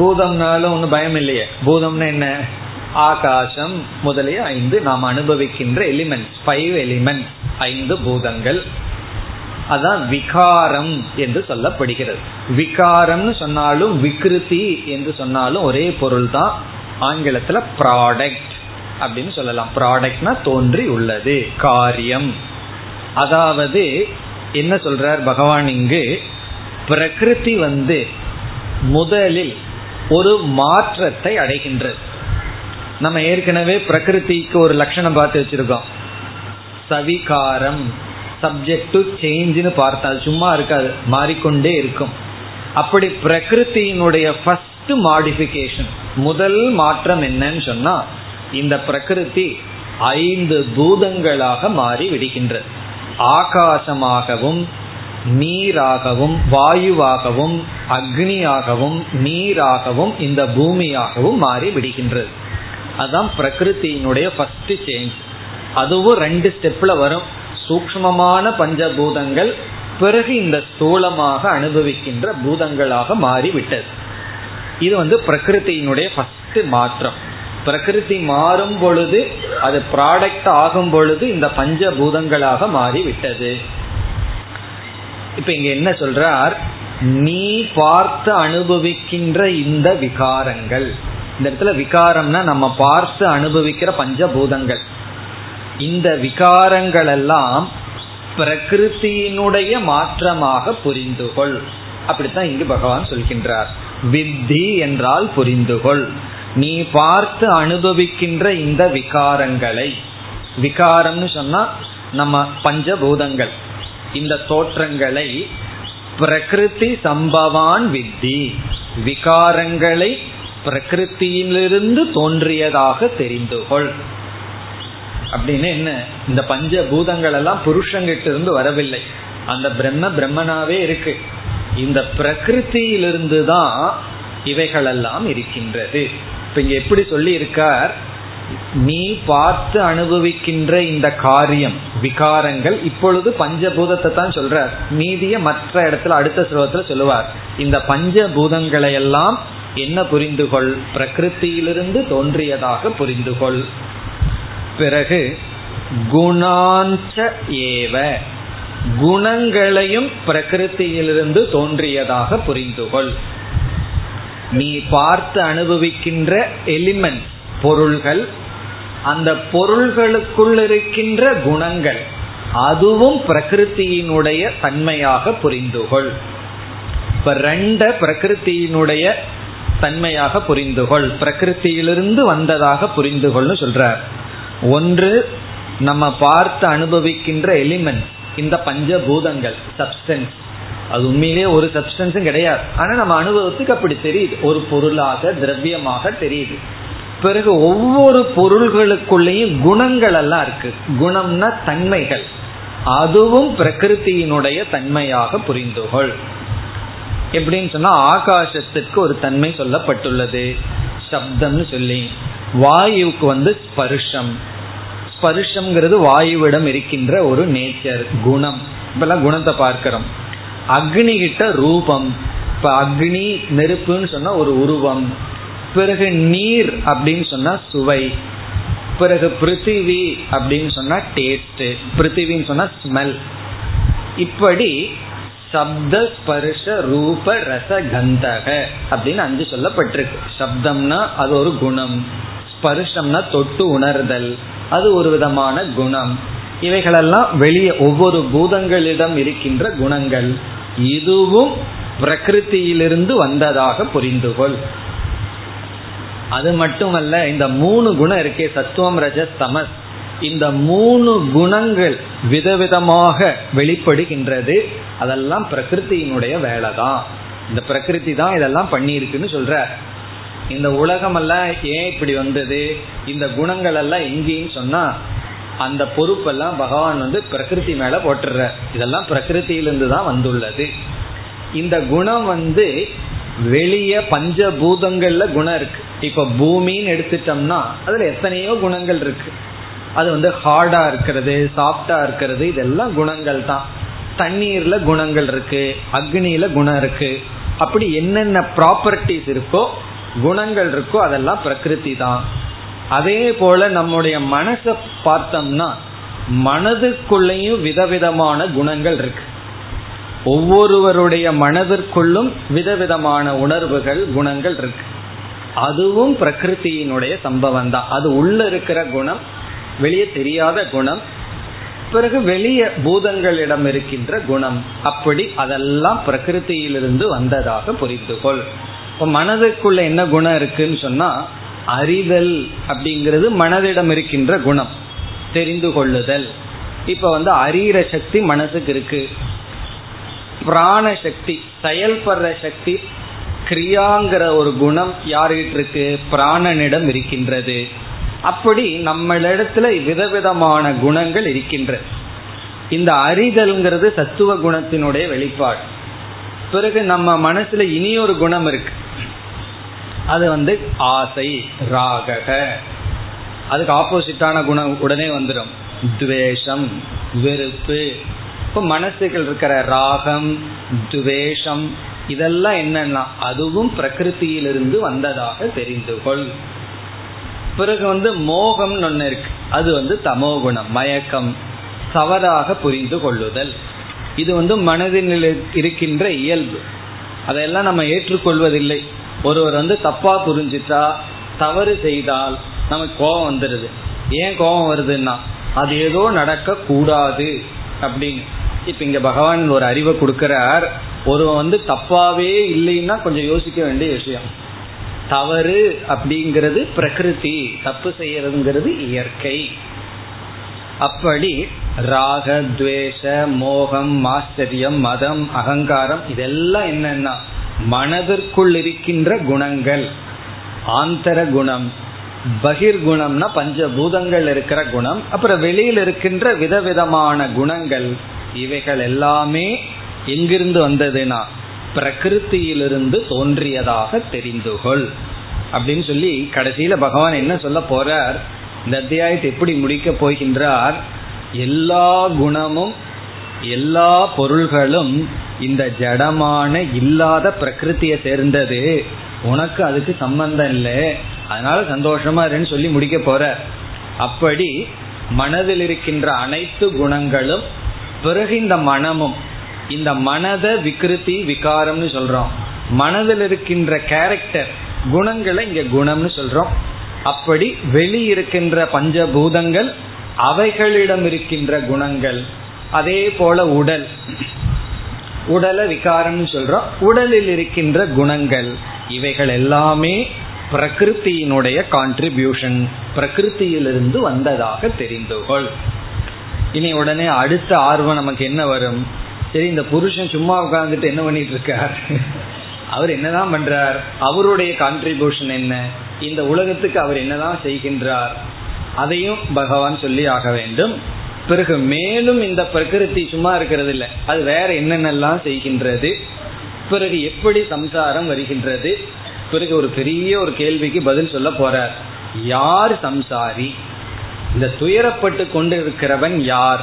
பூதம்னாலும் ஒன்றும் பயம் இல்லையே, பூதம்னா என்ன? ஆகாசம் முதலிய ஐந்து நாம் அனுபவிக்கின்ற எலிமெண்ட்ஸ், 5 எலிமெண்ட், ஐந்து பூதங்கள். அதான் விகாரம் என்று சொல்லப்படுகிறது. விகாரம்னு சொன்னாலும் விகிருதி என்று சொன்னாலும் ஒரே பொருள் தான். ஆங்கிலத்துல ப்ராடக்ட் அப்படின்னு சொல்லலாம். ப்ராடக்ட்னா தோன்றி உள்ளது, காரியம். அதாவது என்ன சொல்றார் பகவான் இங்கு, பிரகிருதி முதலில் ஒரு மாற்றத்தை அடைகின்றது. நம்ம ஏற்கனவே பிரகிருதிக்கு ஒரு லட்சணம் பார்த்து வச்சிருக்கோம், சவிகாரம், சப்ஜெக்ட் டு சேஞ்சுன்னு பார்த்தால் சும்மா இருக்காது, மாறிக்கொண்டே இருக்கும். அப்படி பிரகிருத்தியினுடைய ஃபர்ஸ்ட் மாடிஃபிகேஷன், முதல் மாற்றம் என்னன்னு சொன்னா இந்த பிரகிருதி 5 பூதங்களாக மாறி விடுகின்றது. ஆகாசமாகவும் நீராகவும் வாயுவாகவும் அக்னியாகவும் நீராகவும் இந்த பூமியாகவும் மாறி விடுகின்றது. அதான் பிரகிருத்தியினுடைய ஃபர்ஸ்ட் சேஞ்ச். அதுவும் 2 ஸ்டெப்ல வரும், சூக்ஷ்மமான பஞ்சபூதங்கள், பிறகு இந்த ஸ்தூலமாக அனுபவிக்கின்ற பூதங்களாக மாறிவிட்டது. இது பிரகிருத்தியினுடைய ஃபர்ஸ்ட் மாற்றம். பிரகிருதி மாறும் பொழுது, அது ப்ராடக்ட் ஆகும் பொழுது இந்த பஞ்சபூதங்களாக மாறிவிட்டது. இப்ப இங்க என்ன சொல்றார், நீ பார்த்து அனுபவிக்கின்ற இந்த விகாரங்கள், இந்த இடத்துல விகாரம்னா நம்ம பார்த்து அனுபவிக்கிற பஞ்சபூதங்கள், இந்த விகாரங்கள் எல்லாம் பிரகிருத்தியினுடைய மாற்றமாக புரிந்துகொள். அப்படித்தான் இங்கு பகவான் சொல்கின்றார். வித்தி என்றால் புரிந்துகொள், நீ பார்த்து அனுபவிக்கின்ற இந்த விகாரங்களை. விகாரம்னு சொன்னா நம்ம பஞ்சபூதங்கள், இந்த தோற்றங்களை பிரகிருதி சம்பவான் வித்தி, விகாரங்களை பிரகிருத்தியிலிருந்து தோன்றியதாக தெரிந்துகொள். அப்படின்னு என்ன, இந்த பஞ்சபூதங்கள் எல்லாம் புருஷங்கிட்ட இருந்து வரவில்லை, அந்த பிரம்ம பிரம்மனாவே இருக்கு. இந்த பிரகிருத்தியிலிருந்து தான் இவைகளெல்லாம் இருக்கின்றது. இப்ப இங்க எப்படி சொல்லி இருக்கார், நீ பார்த்து அனுபவிக்கின்ற இந்த காரியம் விகாரங்கள், இப்பொழுது பஞ்சபூதத்தை தான் சொல்றார், மீதிய மற்ற இடத்துல அடுத்த ஸ்லோகத்துல சொல்லுவார். இந்த பஞ்சபூதங்களை எல்லாம் என்ன புரிந்துகொள், பிரகிருத்தியிலிருந்து தோன்றியதாக புரிந்துகொள். பிறகு குணாஞ்ச ஏவ, குணங்களையும் பிரகிருத்தியிலிருந்து தோன்றியதாக புரிந்துகொள். நீ பார்த்து அனுபவிக்கின்ற எலிமெண்ட் பொருள்கள், அந்த பொருள்களுக்குள் இருக்கின்ற குணங்கள், அதுவும் பிரகிருத்தியினுடைய தன்மையாக புரிந்துகொள். இப்ப ரெண்ட பிரகிருத்தியினுடைய தன்மையாக புரிந்துகொள், பிரகிருத்தியிலிருந்து வந்ததாக புரிந்துகொள்னு சொல்றார். ஒன்று நம்ம பார்த்து அனுபவிக்கின்ற எலிமெண்ட், இந்த பஞ்சபூதங்கள் சப்ஸ்டன்ஸ், அது உண்மையிலேயே ஒரு சப்ஸ்டன்ஸும் கிடையாது, ஆனா நம்ம அனுபவத்துக்கு அப்படி தெரியுது, ஒரு பொருளாக திரவியமாக தெரியுது. பிறகு ஒவ்வொரு பொருள்களுக்குள்ளேயும் குணங்கள் எல்லாம் இருக்கு, குணம்னா தன்மைகள், அதுவும் பிரகிருத்தியினுடைய தன்மையாக புரிந்துகொள். எப்படின்னு சொன்னா, ஆகாசத்திற்கு ஒரு தன்மை சொல்லப்பட்டுள்ளது, சப்தம்னு சொல்லி. வாயுக்கு ஸ்பர்ஷம், ஸ்பர்ஷம்ங்கிறது வாயுவிடம் இருக்கின்ற ஒரு நேச்சர் குணம், இப்பெல்லாம் குணத்தை பார்க்கிறோம். அக்னி கிட்ட ரூபம், இப்ப அக்னி நெருப்புன்னு சொன்னா ஒரு உருவம். பிறகு நீர் அப்படின்னு சொன்னா சுவை. பிறகு பிருத்திவி அப்படின்னு சொன்னா டேஸ்ட், பிருத்திவின்னு சொன்னா ஸ்மெல். இப்படி சப்த ஸ்பர்ஷ ரூப ரச கந்தக அப்படின்னு 5 சொல்லப்பட்டிருக்கு. சப்தம்னா அது ஒரு குணம், ஸ்பர்ஷம்னா தொட்டு உணர்தல், அது ஒரு விதமான குணம். இவைகளெல்லாம் வெளியே ஒவ்வொரு பூதங்களிடம் இருக்கின்ற குணங்கள், இதுவும் பிரகிருத்தியிலிருந்து வந்ததாக புரிந்துகொள். அது மட்டுமல்ல, இந்த 3 குணம் இருக்கே சத்துவம் ரஜஸ் தமஸ், இந்த 3 குணங்கள் விதவிதமாக வெளிப்படுகின்றது, அதெல்லாம் பிரகிருத்தியினுடைய வேலை தான். இந்த பிரகிருதி தான் இதெல்லாம் பண்ணியிருக்குன்னு சொல்ற. இந்த உலகமெல்லாம் ஏன் இப்படி வந்தது, இந்த குணங்கள் எல்லாம் எங்கேன்னு சொன்னா, அந்த பொறுப்பெல்லாம் பகவான் பிரகிருதி மேல போட்டுற, இதெல்லாம் பிரகிருத்தியிலிருந்து தான் வந்துள்ளது. இந்த குணம் வெளிய பஞ்சபூதங்கள்ல குணம் இருக்கு. இப்ப பூமின்னு எடுத்துட்டோம்னா அதுல எத்தனையோ குணங்கள் இருக்கு, அது ஹார்டா இருக்கிறது, சாஃப்டா இருக்கிறது, இதெல்லாம் குணங்கள் தான். தண்ணீர்ல குணங்கள் இருக்கு, அக்னியில குணம் இருக்கு, அப்படி என்னென்ன ப்ராப்பர்ட்டிஸ் இருக்கோ, குணங்கள் இருக்கோ, அதெல்லாம் பிரகிருதி தான். அதே போல நம்முடைய மனசை பார்த்தோம்னா, மனதுக்குள்ளேயும் விதவிதமான குணங்கள் இருக்கு. ஒவ்வொருவருடைய மனதிற்குள்ளும் விதவிதமான உணர்வுகள் குணங்கள் இருக்கு, அதுவும் பிரகிருத்தியினுடைய சம்பவம் தான். அது உள்ள இருக்கிற குணம், வெளியே தெரியாத குணம், பிறகு வெளிய பூதங்களிடம் இருக்கின்ற குணம், அப்படி அதெல்லாம் பிரகிருத்தியிலிருந்து வந்ததாக புரிந்துகொள். இப்போ மனதுக்குள்ள என்ன குணம் இருக்குன்னு சொன்னா, அறிதல் அப்படிங்கிறது மனதிடம் இருக்கின்ற குணம், தெரிந்து கொள்ளுதல். இப்ப அறிகிற சக்தி மனசுக்கு இருக்கு, பிராணசக்தி செயல்படுற சக்தி, கிரியாங்கிற ஒரு குணம் யார்கிட்ட இருக்கு, பிராணனிடம் இருக்கின்றது. அப்படி நம்மளிடத்துல விதவிதமான குணங்கள் இருக்கின்றது. இந்த அறிதல்ங்கிறது சத்துவ குணத்தினுடைய வெளிப்பாடு. பிறகு நம்ம மனசுல இனி ஒரு குணம் இருக்கு, அது ஆசை ராகக, அதுக்கு ஆப்போசிட்டான குணம் உடனே வந்துடும், துவேஷம் வெறுப்பு. இப்போ மனசுகள் இருக்கிற ராகம் துவேஷம் இதெல்லாம் என்னன்னா, அதுவும் பிரகிருத்தியிலிருந்து வந்ததாக தெரிந்து கொள். பிறகு மோகம் ஒன்று இருக்கு, அது தமோகுணம், மயக்கம், தவறாக புரிந்து கொள்ளுதல். இது மனதின் இருக்கின்ற இயல்பு, அதையெல்லாம் நம்ம ஏற்றுக்கொள்வதில்லை. ஒருவர் தப்பா புரிஞ்சிட்டா, தவறு செய்தால் நமக்கு கோபம் வந்துடுது. ஏன் கோபம் வருதுன்னா, அது ஏதோ நடக்க கூடாது அப்படின்னு. இப்ப இங்க பகவான் ஒரு அறிவை கொடுக்கிறார், ஒருவன் தப்பாவே இல்லைன்னா கொஞ்சம் யோசிக்க வேண்டிய விஷயம். தவறு அப்படிங்கிறது பிரகிருதி, தப்பு செய்யறதுங்கிறது இயற்கை. அப்படி ராக துவேஷ மோகம் மாஸ்டரியம் மதம் அகங்காரம் இதெல்லாம் என்னன்னா, மனதிற்குள் இருக்கின்ற குணங்கள். ஆந்தர குணம், பகிர்குணம்னா பஞ்சபூதங்கள் இருக்கிற குணம், அப்புறம் வெளியில் இருக்கின்ற விதவிதமான குணங்கள், இவைகள் எல்லாமே எங்கிருந்து வந்ததுன்னா பிரகிருத்தியிலிருந்து தோன்றியதாக தெரிந்துகொள் அப்படின்னு சொல்லி கடைசியில பகவான் என்ன சொல்ல போறார், இந்த அத்தியாயத்தை எப்படி முடிக்க போகின்றார், எல்லா குணமும் எல்லா பொருள்களும் இந்த ஜடமான இல்லாத பிரகிருத்தியை சேர்ந்தது, உனக்கு அதுக்கு சம்பந்தம் இல்லை, அதனால சந்தோஷமா இருன்னு சொல்லி முடிக்க போற. அப்படி மனதில் இருக்கின்ற அனைத்து குணங்களும் பிறகு இந்த மனமும், இந்த மனத விகிருதி விகாரம்னு சொல்றோம். மனதில் இருக்கின்ற கேரக்டர் குணங்களை இங்க குணம்னு சொல்றோம். அப்படி வெளியிருக்கின்ற பஞ்சபூதங்கள் அவைகளிடம் இருக்கின்ற குணங்கள். அதே போல உடல், உடலை விகாரம்னு சொல்றோம். உடலில் இருக்கின்ற குணங்கள் இவைகள் எல்லாமே பிரகிருத்தியினுடைய கான்ட்ரிபியூஷன், பிரகிருத்தியிலிருந்து வந்ததாக தெரிந்துகொள். இனி உடனே அடுத்த ஆர்வம் நமக்கு என்ன வரும்? சரி, இந்த புருஷன் சும்மா உட்கார்ந்துட்டு என்ன பண்ணிட்டு இருக்கார், அவர் என்னதான் பண்றார், அவருடைய கான்ட்ரிபியூஷன் என்ன, இந்த உலகத்துக்கு அவர் என்னதான் செய்கின்றார், அதையும் பகவான் சொல்லி ஆக வேண்டும். பிறகு மேலும் இந்த பிரகிருதி சும்மா இருக்கிறது இல்லை, அது வேற என்னென்னலாம் செய்கின்றது, பிறகு எப்படி சம்சாரம் வருகின்றது. பிறகு ஒரு பெரிய ஒரு கேள்விக்கு பதில் சொல்ல போறார், யார் சம்சாரி, இந்த துயரப்பட்டு கொண்டு இருக்கிறவன் யார்,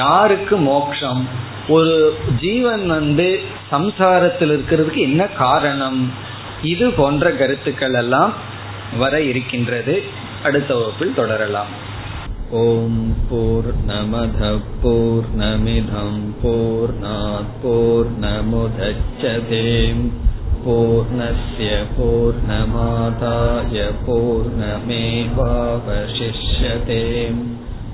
யாருக்கு மோட்சம், ஒரு ஜீவன் சம்சாரத்தில் இருக்கிறதுக்கு என்ன காரணம், இது போன்ற கருத்துக்கள் எல்லாம் வர இருக்கின்றது. அடுத்த வகுப்பில் தொடரலாம். ஓம் பூர்ணமத பூர்ணமிதம் பூர்ணாத் பூர்ணமுதச்யதே பூர்ணஸ்ய பூர்ணமாதாய பூர்ணமேவாவசிஷ்யதே.